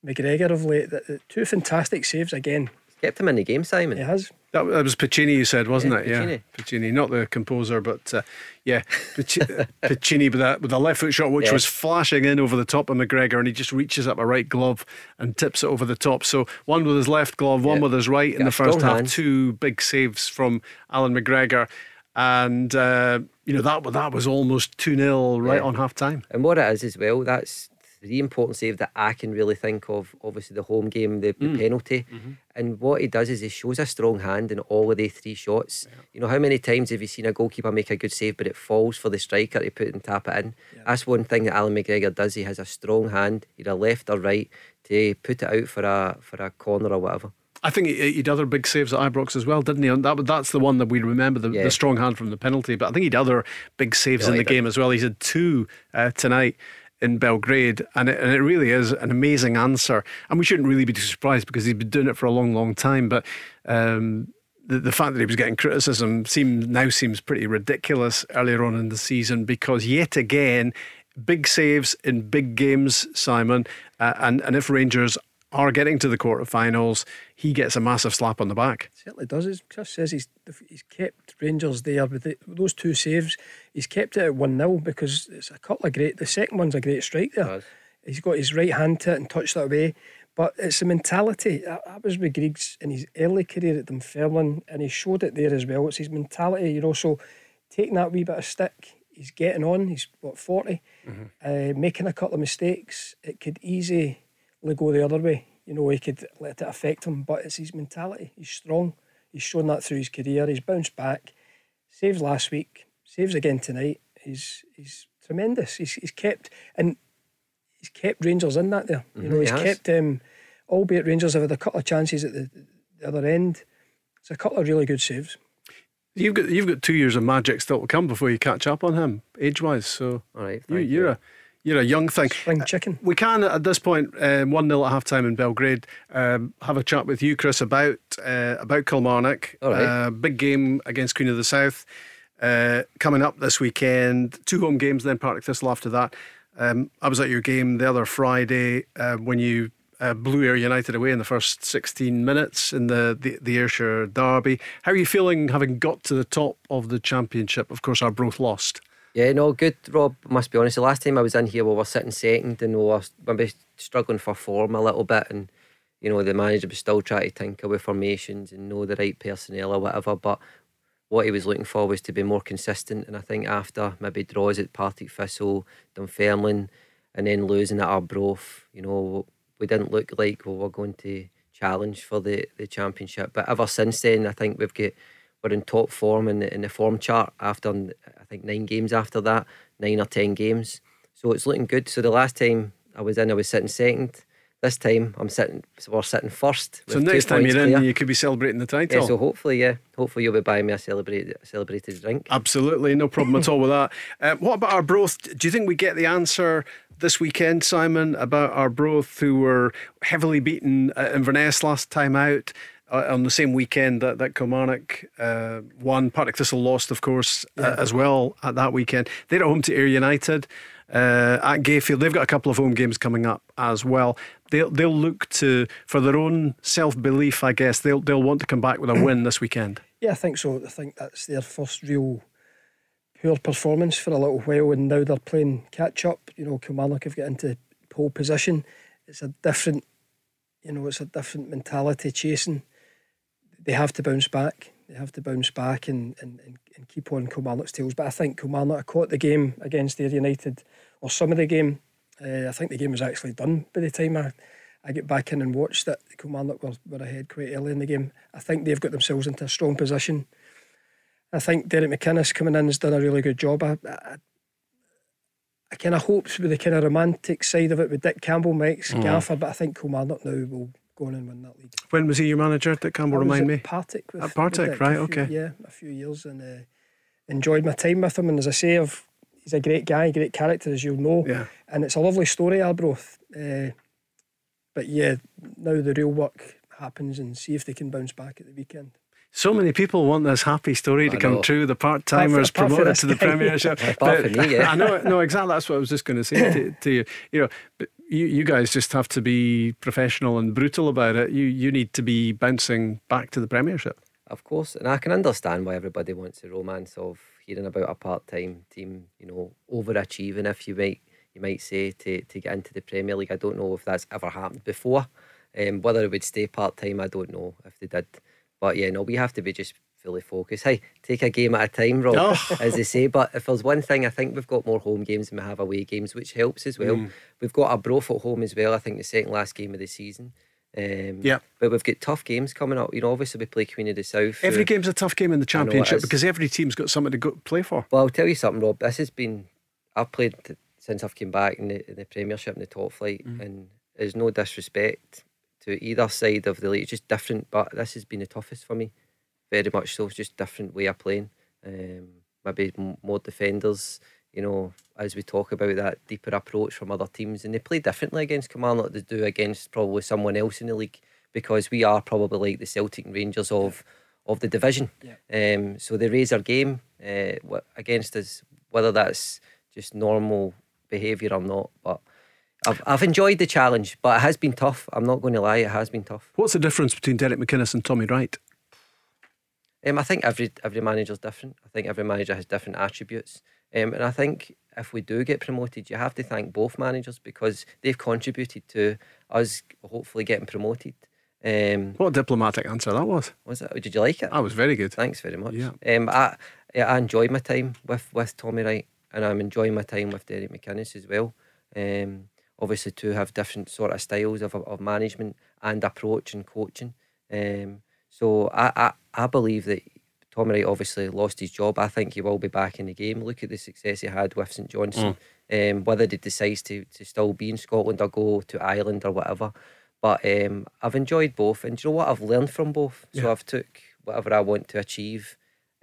McGregor of late, the two fantastic saves again. He's kept him in the game, Simon. He has. That was Piccini, you said, wasn't yeah, it? Piccini. Yeah, Piccini, not the composer, but uh, yeah, Pic- Piccini with a, with a left foot shot, which yeah. was flashing in over the top of McGregor, and he just reaches up a right glove and tips it over the top. So one with his left glove, one yeah. with his right in the first half. Hands. Two big saves from Alan McGregor, and uh, you know that that was almost two nil right yeah. on half time. And what it is as well, that's the important save that I can really think of, obviously the home game, the, the mm. penalty, mm-hmm. and what he does is he shows a strong hand in all of the three shots. Yeah. You know, how many times have you seen a goalkeeper make a good save but it falls for the striker to put it and tap it in? Yeah. That's one thing that Alan McGregor does. He has a strong hand, either left or right, to put it out for a for a corner or whatever. I think he, he did other big saves at Ibrox as well, didn't he? And that, that's the one that we remember, the, yeah. the strong hand from the penalty, but I think he did other big saves yeah, in the game as well. He's had two uh, tonight in Belgrade, and it, and it really is an amazing answer, and we shouldn't really be too surprised because he's been doing it for a long long time, but um, the, the fact that he was getting criticism seemed, now seems pretty ridiculous earlier on in the season, because yet again big saves in big games, Simon, uh, and, and if Rangers are getting to the quarterfinals, he gets a massive slap on the back. Certainly does. As Chris says, he's he's kept Rangers there with the, those two saves. He's kept it at one nil because it's a couple of great. The second one's a great strike there. He's got his right hand to it and touched that away. But it's the mentality. I, I was with Griggs in his early career at Dunfermline, and he showed it there as well. It's his mentality, you know. So taking that wee bit of stick, he's getting on. He's what forty, mm-hmm. uh, making a couple of mistakes. It could easy go the other way, you know, he could let it affect him, but it's his mentality. He's strong, He's shown that through his career. He's bounced back, saves last week, saves again tonight. He's he's tremendous. He's he's kept and he's kept Rangers in that there. You mm-hmm, know, he's he kept um, albeit Rangers have had a couple of chances at the, the other end. It's a couple of really good saves. You've got you've got two years of magic still to come before you catch up on him age wise. So all right, you, you're you. a you're a young thing. Spring chicken. We can at this point um, one nil at half time in Belgrade. Um, have a chat with you, Chris, about uh, about Kilmarnock. All right. Uh, big game against Queen of the South uh, coming up this weekend. Two home games, then Partick Thistle after that. Um, I was at your game the other Friday uh, when you. Uh, blew Ayr United away in the first sixteen minutes in the, the, the Ayrshire derby. How are you feeling having got to the top of the championship? Of course, Arbroath lost. Yeah, no, good, Rob. Must be honest, the last time I was in here we were sitting second and we were maybe struggling for form a little bit, and you know the manager was still trying to tinker with formations and know the right personnel or whatever, but what he was looking for was to be more consistent. And I think after maybe draws at Partick Thistle, Dunfermline and then losing at Arbroath, you know, we didn't look like we were going to challenge for the, the championship. But ever since then, I think we've got, we're in top form in the, in the form chart after, I think, nine games after that, nine or ten games. So it's looking good. So the last time I was in, I was sitting second. This time, I'm sitting, we're sitting first. So next time you're in, you could be celebrating the title. Yeah, so hopefully, yeah, hopefully you'll be buying me a celebrated, celebrated drink. Absolutely, no problem at all with that. Uh, what about Arbroath? Do you think we get the answer this weekend, Simon, about Arbroath, who were heavily beaten at Inverness last time out uh, on the same weekend that, that Kilmarnock uh, won? Partick Thistle lost, of course, yeah. uh, as well at that weekend. They're at home to Ayr United uh, at Gayfield. They've got a couple of home games coming up as well. They'll, they'll look to, for their own self-belief, I guess, they'll, they'll want to come back with a win this weekend. Yeah, I think so. I think that's their first real poor performance for a little while, and now they're playing catch up. You know, Kilmarnock have got into pole position. It's a different, you know, it's a different mentality chasing. They have to bounce back. They have to bounce back and, and, and keep on Kilmarnock's tails. But I think Kilmarnock caught the game against Ayr United, or some of the game. Uh, I think the game was actually done by the time I, I get back in and watched it. Kilmarnock were, were ahead quite early in the game. I think they've got themselves into a strong position. I think Derek McInnes coming in has done a really good job. I, I, I kind of hoped with the kind of romantic side of it with Dick Campbell, Mike's mm. gaffer, but I think Kilmarnock now will go on and win that league. When was he your manager, Dick Campbell? I remind was at me. Partick with, at Partick, with right? A few, okay. Yeah, a few years, and uh, enjoyed my time with him. And as I say, I've, he's a great guy, great character, as you'll know. Yeah. And it's a lovely story, Arbroath. Uh, but yeah, now the real work happens, and see if they can bounce back at the weekend. So many people want this happy story I to come know. true. The part-timers apart promoted apart to the Premiership. Apart from me, yeah. I know, no, exactly. That's what I was just going to say to, to you. You know, but you, you guys just have to be professional and brutal about it. You, you need to be bouncing back to the Premiership. Of course, and I can understand why everybody wants the romance of hearing about a part-time team. You know, overachieving, if you might, you might say, to to get into the Premier League. I don't know if that's ever happened before. Um, whether it would stay part-time, I don't know if they did. But yeah, no, we have to be just fully focused. Hey, take a game at a time, Rob, oh. as they say. But if there's one thing, I think we've got more home games than we have away games, which helps as well. Mm. We've got Arbroath at home as well, I think the second last game of the season. Um, yeah. But we've got tough games coming up. You know, obviously we play Queen of the South. Every uh, game's a tough game in the Championship because every team's got something to go play for. Well, I'll tell you something, Rob. This has been, I've played t- since I've come back in the, in the Premiership, in the top flight, mm. and there's no disrespect to either side of the league, it's just different, but this has been the toughest for me, very much so. It's just different way of playing, um, maybe more defenders, you know, as we talk about that deeper approach from other teams, and they play differently against Kilmarnock than they do against probably someone else in the league, because we are probably like the Celtic and Rangers of of the division, yeah. um, so they raise their game uh, against us, whether that's just normal behaviour or not. But I've, I've enjoyed the challenge, but it has been tough. I'm not going to lie, it has been tough. What's the difference between Derek McInnes and Tommy Wright? Um, I think every every manager's different. I think every manager has different attributes. Um, and I think if we do get promoted, you have to thank both managers because they've contributed to us hopefully getting promoted. Um, what a diplomatic answer that was. Was it? Did you like it? I was very good. Thanks very much. Yeah. Um, I, I enjoyed my time with, with Tommy Wright, and I'm enjoying my time with Derek McInnes as well. Um Obviously, to have different sort of styles of of management and approach and coaching. Um, So I, I, I believe that Tommy Wright obviously lost his job. I think he will be back in the game. Look at the success he had with St Johnstone. Mm. Um, whether he decides to, to still be in Scotland or go to Ireland or whatever. But um, I've enjoyed both. And do you know what? I've learned from both. Yeah. So I've took whatever I want to achieve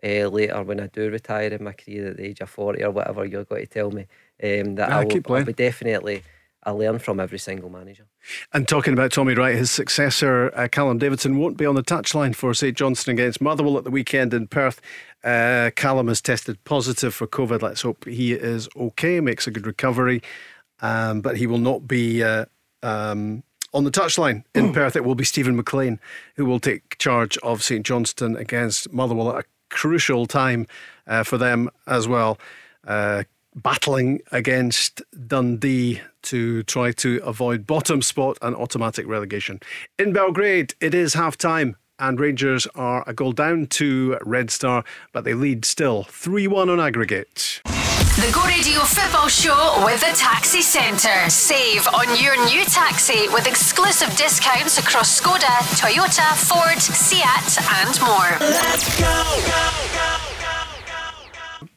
uh, later when I do retire in my career at the age of forty or whatever you're going to tell me. Um, that yeah, I will I'll be definitely... I learn from every single manager. And talking about Tommy Wright, his successor, uh, Callum Davidson, won't be on the touchline for St Johnstone against Motherwell at the weekend in Perth. Uh, Callum has tested positive for COVID. Let's hope he is okay, makes a good recovery. Um, but he will not be uh, um, on the touchline in oh. Perth. It will be Stephen McLean who will take charge of St Johnstone against Motherwell at a crucial time uh, for them as well. Uh, battling against Dundee to try to avoid bottom spot and automatic relegation. In Belgrade, it is half-time and Rangers are a goal down to Red Star, but they lead still three one on aggregate. The Go Radio Football Show with the Taxi Centre. Save on your new taxi with exclusive discounts across Skoda, Toyota, Ford, Seat and more. Let's go, go, go.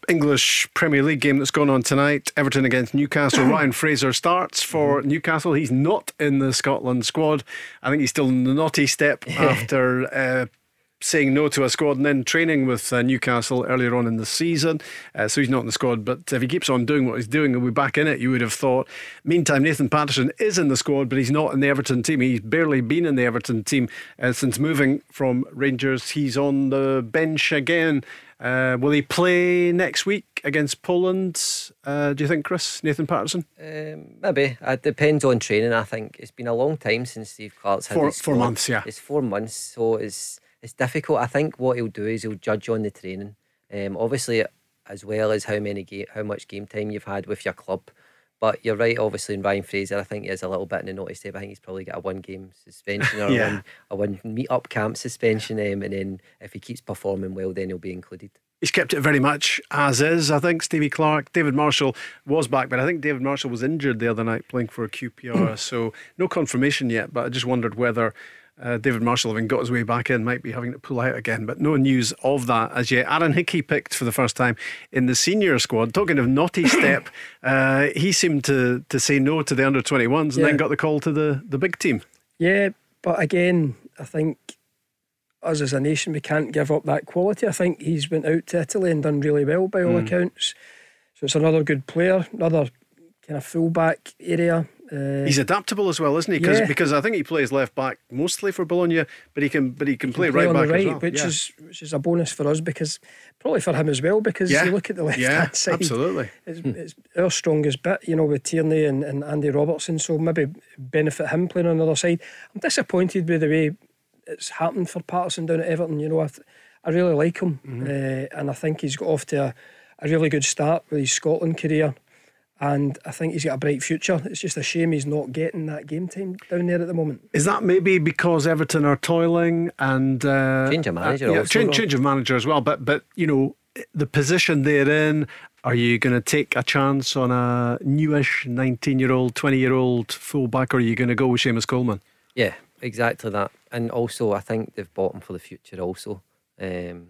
English Premier League game that's gone on tonight, Everton against Newcastle. Ryan Fraser starts for Newcastle. He's not in the Scotland squad. I think he's still in the naughty step after uh, saying no to a squad and then training with uh, Newcastle earlier on in the season, uh, so he's not in the squad, but if he keeps on doing what he's doing he'll be back in it, you would have thought. Meantime, Nathan Patterson is in the squad but he's not in the Everton team. He's barely been in the Everton team uh, since moving from Rangers. He's on the bench again. Uh, will he play next week against Poland, uh, do you think, Chris? Nathan Patterson? Um, maybe. It depends on training, I think. It's been a long time since Steve Clark's had four, his four months, yeah. It's four months, so it's it's difficult. I think what he'll do is he'll judge on the training, um, obviously, as well as how many ga- how much game time you've had with your club. But you're right, obviously, in Ryan Fraser, I think he is a little bit in the naughty step. I think he's probably got a one-game suspension or yeah. a one, one meet-up camp suspension. Um, and then if he keeps performing well, then he'll be included. He's kept it very much as is, I think, Stevie Clark. David Marshall was back, but I think David Marshall was injured the other night playing for Q P R. So no confirmation yet, but I just wondered whether... Uh, David Marshall, having got his way back in, might be having to pull out again, but no news of that as yet. Aaron Hickey picked for the first time in the senior squad. Talking of naughty step, uh, he seemed to, to say no to the under twenty-ones and yeah. then got the call to the, the big team. Yeah, but again, I think us as a nation, we can't give up that quality. I think he's went out to Italy and done really well by all mm. accounts. So it's another good player, another kind of full-back area. Uh, he's adaptable as well, isn't he? Cause, yeah. Because I think he plays left back mostly for Bologna, but he can but he can, he can play, play right back right, as well, which yeah. is which is a bonus for us, because probably for him as well, because yeah. you look at the left yeah, hand side, absolutely, it's, hmm. it's our strongest bit, you know, with Tierney and, and Andy Robertson. So maybe benefit him playing on the other side. I'm disappointed with the way it's happened for Patterson down at Everton. You know, I th- I really like him, mm-hmm. uh, and I think he's got off to a, a really good start with his Scotland career. And I think he's got a bright future. It's just a shame he's not getting that game time down there at the moment. Is that maybe because Everton are toiling and uh, change of manager? Uh, yeah, also change, change of manager as well. But but you know the position they're in. Are you going to take a chance on a newish nineteen-year-old, twenty-year-old fullback, or are you going to go with Seamus Coleman? Yeah, exactly that. And also, I think they've bought him for the future. Also, um,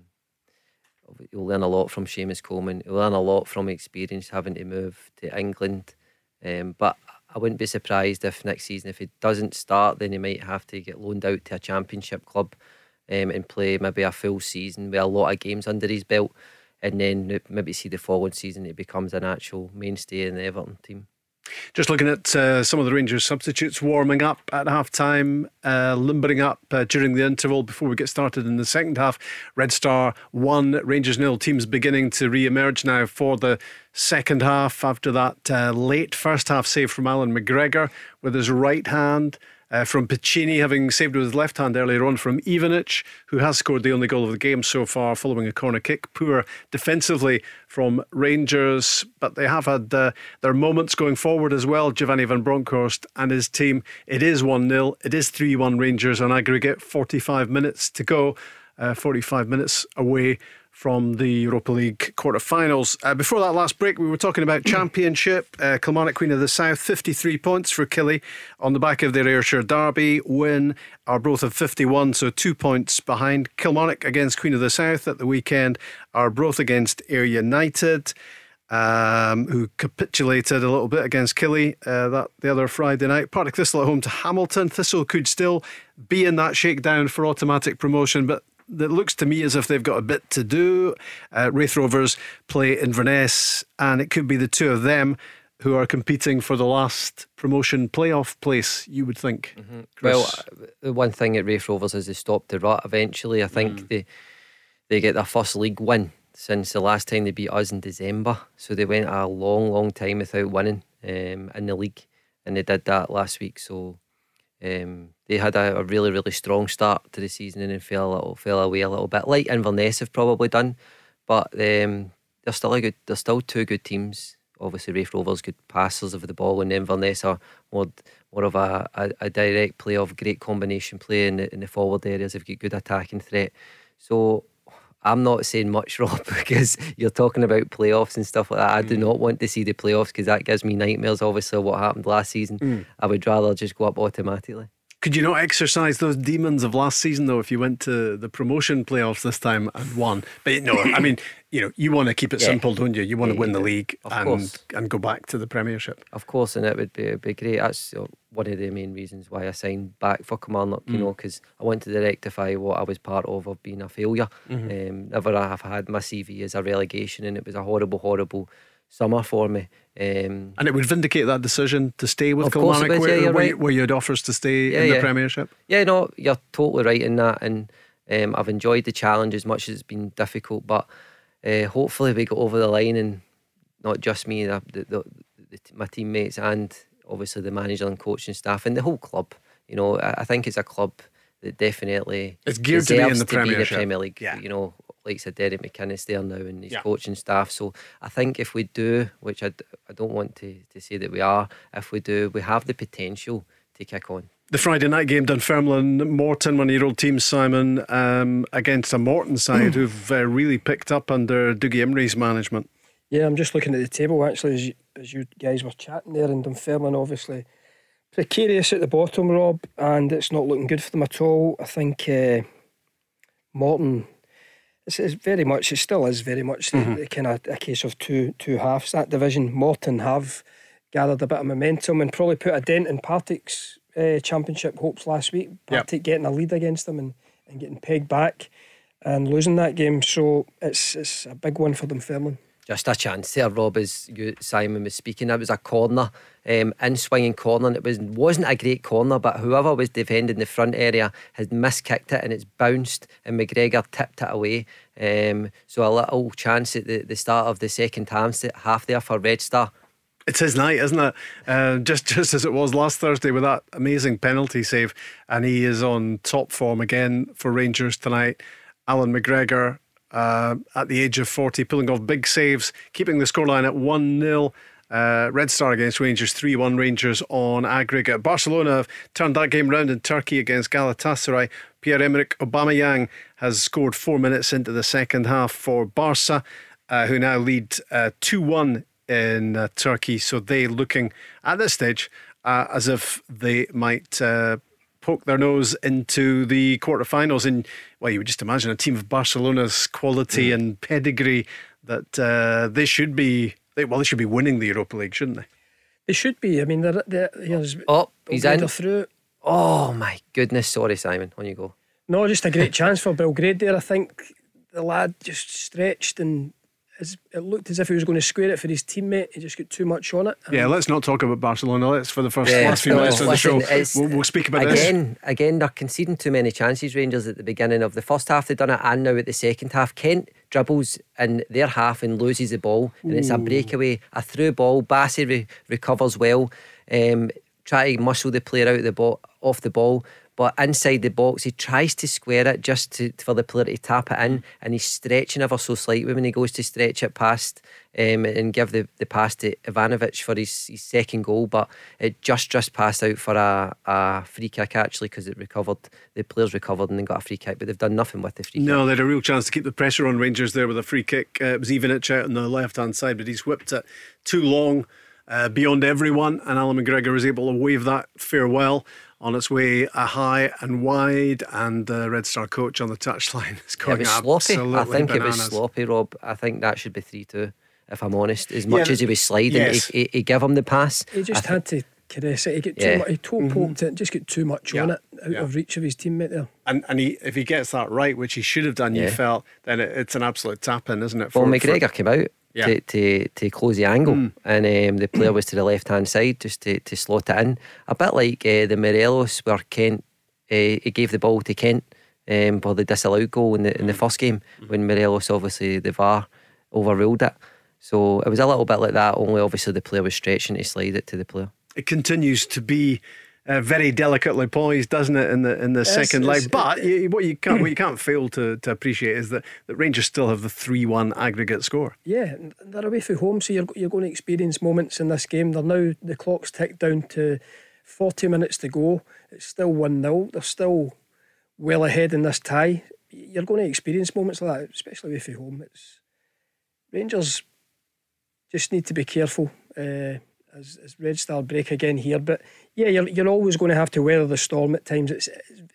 you'll learn a lot from Seamus Coleman. You'll learn a lot from experience having to move to England, um, but I wouldn't be surprised if next season, if he doesn't start, then he might have to get loaned out to a championship club um, and play maybe a full season with a lot of games under his belt, and then maybe see the following season it becomes an actual mainstay in the Everton team. Just looking at uh, some of the Rangers substitutes warming up at half-time, uh, limbering up uh, during the interval before we get started in the second half. Red Star one, Rangers nil. Teams beginning to re-emerge now for the second half after that uh, late first half save from Alan McGregor with his right hand, uh, from Piccini having saved with his left hand earlier on from Ivanić, who has scored the only goal of the game so far following a corner kick. Poor defensively from Rangers, but they have had uh, their moments going forward as well, Giovanni van Bronckhorst and his team. It is one nil, it is three one Rangers on aggregate, forty-five minutes to go, uh, forty-five minutes away from the Europa League quarterfinals. Uh, before that last break, we were talking about Championship. Uh, Kilmarnock Queen of the South, fifty-three points for Killie on the back of their Ayrshire Derby win. Arbroath of fifty-one, so two points behind. Kilmarnock against Queen of the South at the weekend. Arbroath against Ayr United, um, who capitulated a little bit against Killie uh, that the other Friday night. Partick Thistle at home to Hamilton. Thistle could still be in that shakedown for automatic promotion, but that looks to me as if they've got a bit to do. uh, Raith Rovers play Inverness, and it could be the two of them who are competing for the last promotion playoff place, you would think. Mm-hmm. Well, the one thing at Raith Rovers is they stop the rut eventually. I think mm. they they get their first league win since the last time they beat us in December, so they went a long long time without winning um, in the league, and they did that last week. So Um, they had a, a really really strong start to the season and then fell a little, fell away a little bit, like Inverness have probably done. But um, they're still a good, they're still two good teams. Obviously Raith Rovers good passers of the ball, and Inverness are more, more of a, a, a direct play, of great combination play in the, in the forward areas. They've got good attacking threat. So I'm not saying much, Rob, because you're talking about playoffs and stuff like that. I mm. do not want to see the playoffs, because that gives me nightmares, obviously, what happened last season. Mm. I would rather just go up automatically. Could you not exercise those demons of last season, though, if you went to the promotion playoffs this time and won? But no, I mean, you know, you want to keep it yeah. simple, don't you? You want yeah, to win the league and, and go back to the Premiership. Of course, and it would be, it'd be great. That's one of the main reasons why I signed back for Kilmarnock, you mm. know, because I wanted to rectify what I was part of, of being a failure. Mm-hmm. Um, never have had my C V as a relegation, and it was a horrible, horrible summer for me, um, and it would vindicate that decision to stay with Kilmarnock, yeah, where, right. where you had offers to stay yeah, in the yeah. Premiership. Yeah, no, you're totally right in that, and um, I've enjoyed the challenge as much as it's been difficult, but uh, hopefully we got over the line, and not just me, the, the, the, the, my teammates, and obviously the manager and coaching staff and the whole club. You know, I, I think it's a club that definitely it's geared to be in the Premiership, the Premier League. Yeah. You know, like I said, Derek McInnes there now and his yeah. coaching staff. So I think if we do, which I, I don't want to, to say that we are, if we do, we have the potential to kick on. The Friday night game, Dunfermline, Morton, one-year-old team, Simon, um, against a Morton side mm. who've uh, really picked up under Dougie Emery's management. Yeah, I'm just looking at the table, actually, as you, as you guys were chatting there, and Dunfermline, obviously, precarious at the bottom, Rob, and it's not looking good for them at all. I think uh, Morton... It's, it's very much, it still is very much mm-hmm. the, the kind of a case of two two halves, that division. Morton have gathered a bit of momentum and probably put a dent in Partick's uh, championship hopes last week. Partick yep. getting a lead against them and, and getting pegged back and losing that game. So it's it's a big one for Dunfermline. Just a chance there, Rob, as you, Simon was speaking. That was a corner, um, in-swinging corner, and it was, wasn't a great corner, but whoever was defending the front area had miskicked it, and it's bounced, and McGregor tipped it away. Um, so a little chance at the, the start of the second half there for Red Star. It's his night, isn't it? Uh, just just as it was last Thursday with that amazing penalty save, and he is on top form again for Rangers tonight. Alan McGregor, Uh, at the age of forty, pulling off big saves, keeping the scoreline at one nil. uh, Red Star against Rangers, three one Rangers on aggregate. Barcelona have turned that game round in Turkey against Galatasaray. Pierre-Emerick Aubameyang has scored four minutes into the second half for Barca, uh, who now lead two one in uh, Turkey. So they looking at this stage uh, as if they might uh, poke their nose into the quarterfinals. And well, you would just imagine a team of Barcelona's quality mm. and pedigree that uh, they should be they, well they should be winning the Europa League, shouldn't they? They should be. I mean, they're, they're, here's oh, he's in. Through. Oh my goodness, sorry Simon, on you go. No, just a great chance for Belgrade there. I think the lad just stretched and As, it looked as if he was going to square it for his teammate. He just got too much on it. Yeah, let's not talk about Barcelona. Let's for the first yeah, last few no, minutes of the show. We'll, we'll speak about again, this. Again, they're conceding too many chances, Rangers, at the beginning of the first half. They've done it, and now at the second half. Kent dribbles in their half and loses the ball, and Ooh. It's a breakaway, a through ball. Bassey re- recovers well. Um, try to muscle the player out of the ball, off the ball. but inside the box he tries to square it just to, for the player to tap it in, and he's stretching ever so slightly when he goes to stretch it past um, and give the, the pass to Ivanić for his, his second goal, but it just just passed out for a, a free kick actually, because it recovered, the players recovered and then got a free kick, but they've done nothing with the free no, kick. No, they had a real chance to keep the pressure on Rangers there with a free kick. Uh, it was Ivanić out on the left hand side, but he's whipped it too long uh, beyond everyone, and Alan McGregor was able to wave that farewell. On its way a high and wide, and the Red Star coach on the touchline is going it was absolutely sloppy. I think bananas. It was sloppy, Rob. I think that should be three two, if I'm honest. As much yeah, as he was sliding, yes. he, he, he gave him the pass. He just I had th- to caress it. He got too yeah. much. He toe poked mm-hmm. it. Just got too much yeah. on it, out yeah. of reach of his teammate there. And and he, if he gets that right, which he should have done, yeah. you felt, then it, it's an absolute tap in, isn't it? For, well, McGregor for... came out. Yeah. To, to to close the angle mm. and um, the player was to the left hand side just to, to slot it in, a bit like uh, the Morelos where Kent uh, he gave the ball to Kent um, for the disallowed goal in the, in the first game mm. when Morelos, obviously the V A R overruled it, so it was a little bit like that, only obviously the player was stretching to slide it to the player. It continues to be Uh, very delicately poised, doesn't it, in the in the yes, second leg. But it, you, what you can't what you can't fail to, to appreciate is that, that Rangers still have the three one aggregate score. Yeah, they're away from home, so you're you're going to experience moments in this game. They're now, the clock's ticked down to forty minutes to go. It's still one nil. They're still well ahead in this tie. You're going to experience moments like that, especially away from home. It's Rangers just need to be careful. Uh, As, as Red Star break again here, but yeah, you're you're always going to have to weather the storm at times. It's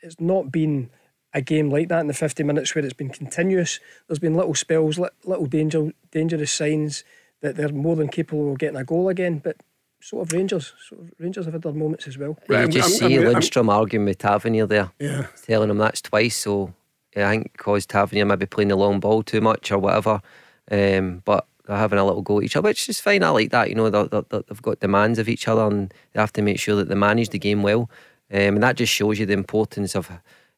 it's not been a game like that in the fifty minutes where it's been continuous. There's been little spells, little danger, dangerous signs that they're more than capable of getting a goal again. But so have Rangers. So Rangers have had their moments as well. Right, you I'm, just I'm, see I'm, Lundstram I'm, arguing with Tavernier there, yeah, telling him that's twice. So yeah, I think because Tavernier might be playing the long ball too much or whatever, um, but. They're having a little go at each other, which is fine. I like that, you know, they're, they're, they've got demands of each other and they have to make sure that they manage the game well, um, and that just shows you the importance of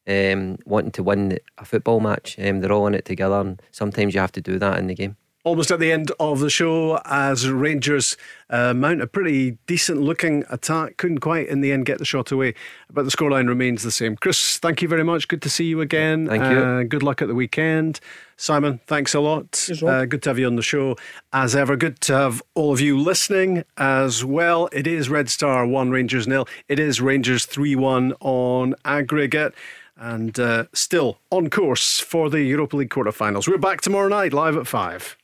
um, wanting to win a football match. Um, they're all in it together, and sometimes you have to do that in the game. Almost at the end of the show, as Rangers uh, mount a pretty decent looking attack, couldn't quite in the end get the shot away, but the scoreline remains the same. Chris, thank you very much, good to see you again. Thank you. Uh, good luck at the weekend. Simon, thanks a lot. Uh, good to have you on the show as ever. Good to have all of you listening as well. It is Red Star one, Rangers nil. It is Rangers three one on aggregate. And uh, still on course for the Europa League quarterfinals. We're back tomorrow night live at five.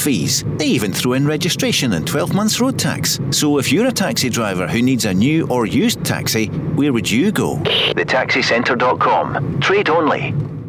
fees. They even throw in registration and twelve months road tax. So if you're a taxi driver who needs a new or used taxi, where would you go? the taxi centre dot com. Trade only.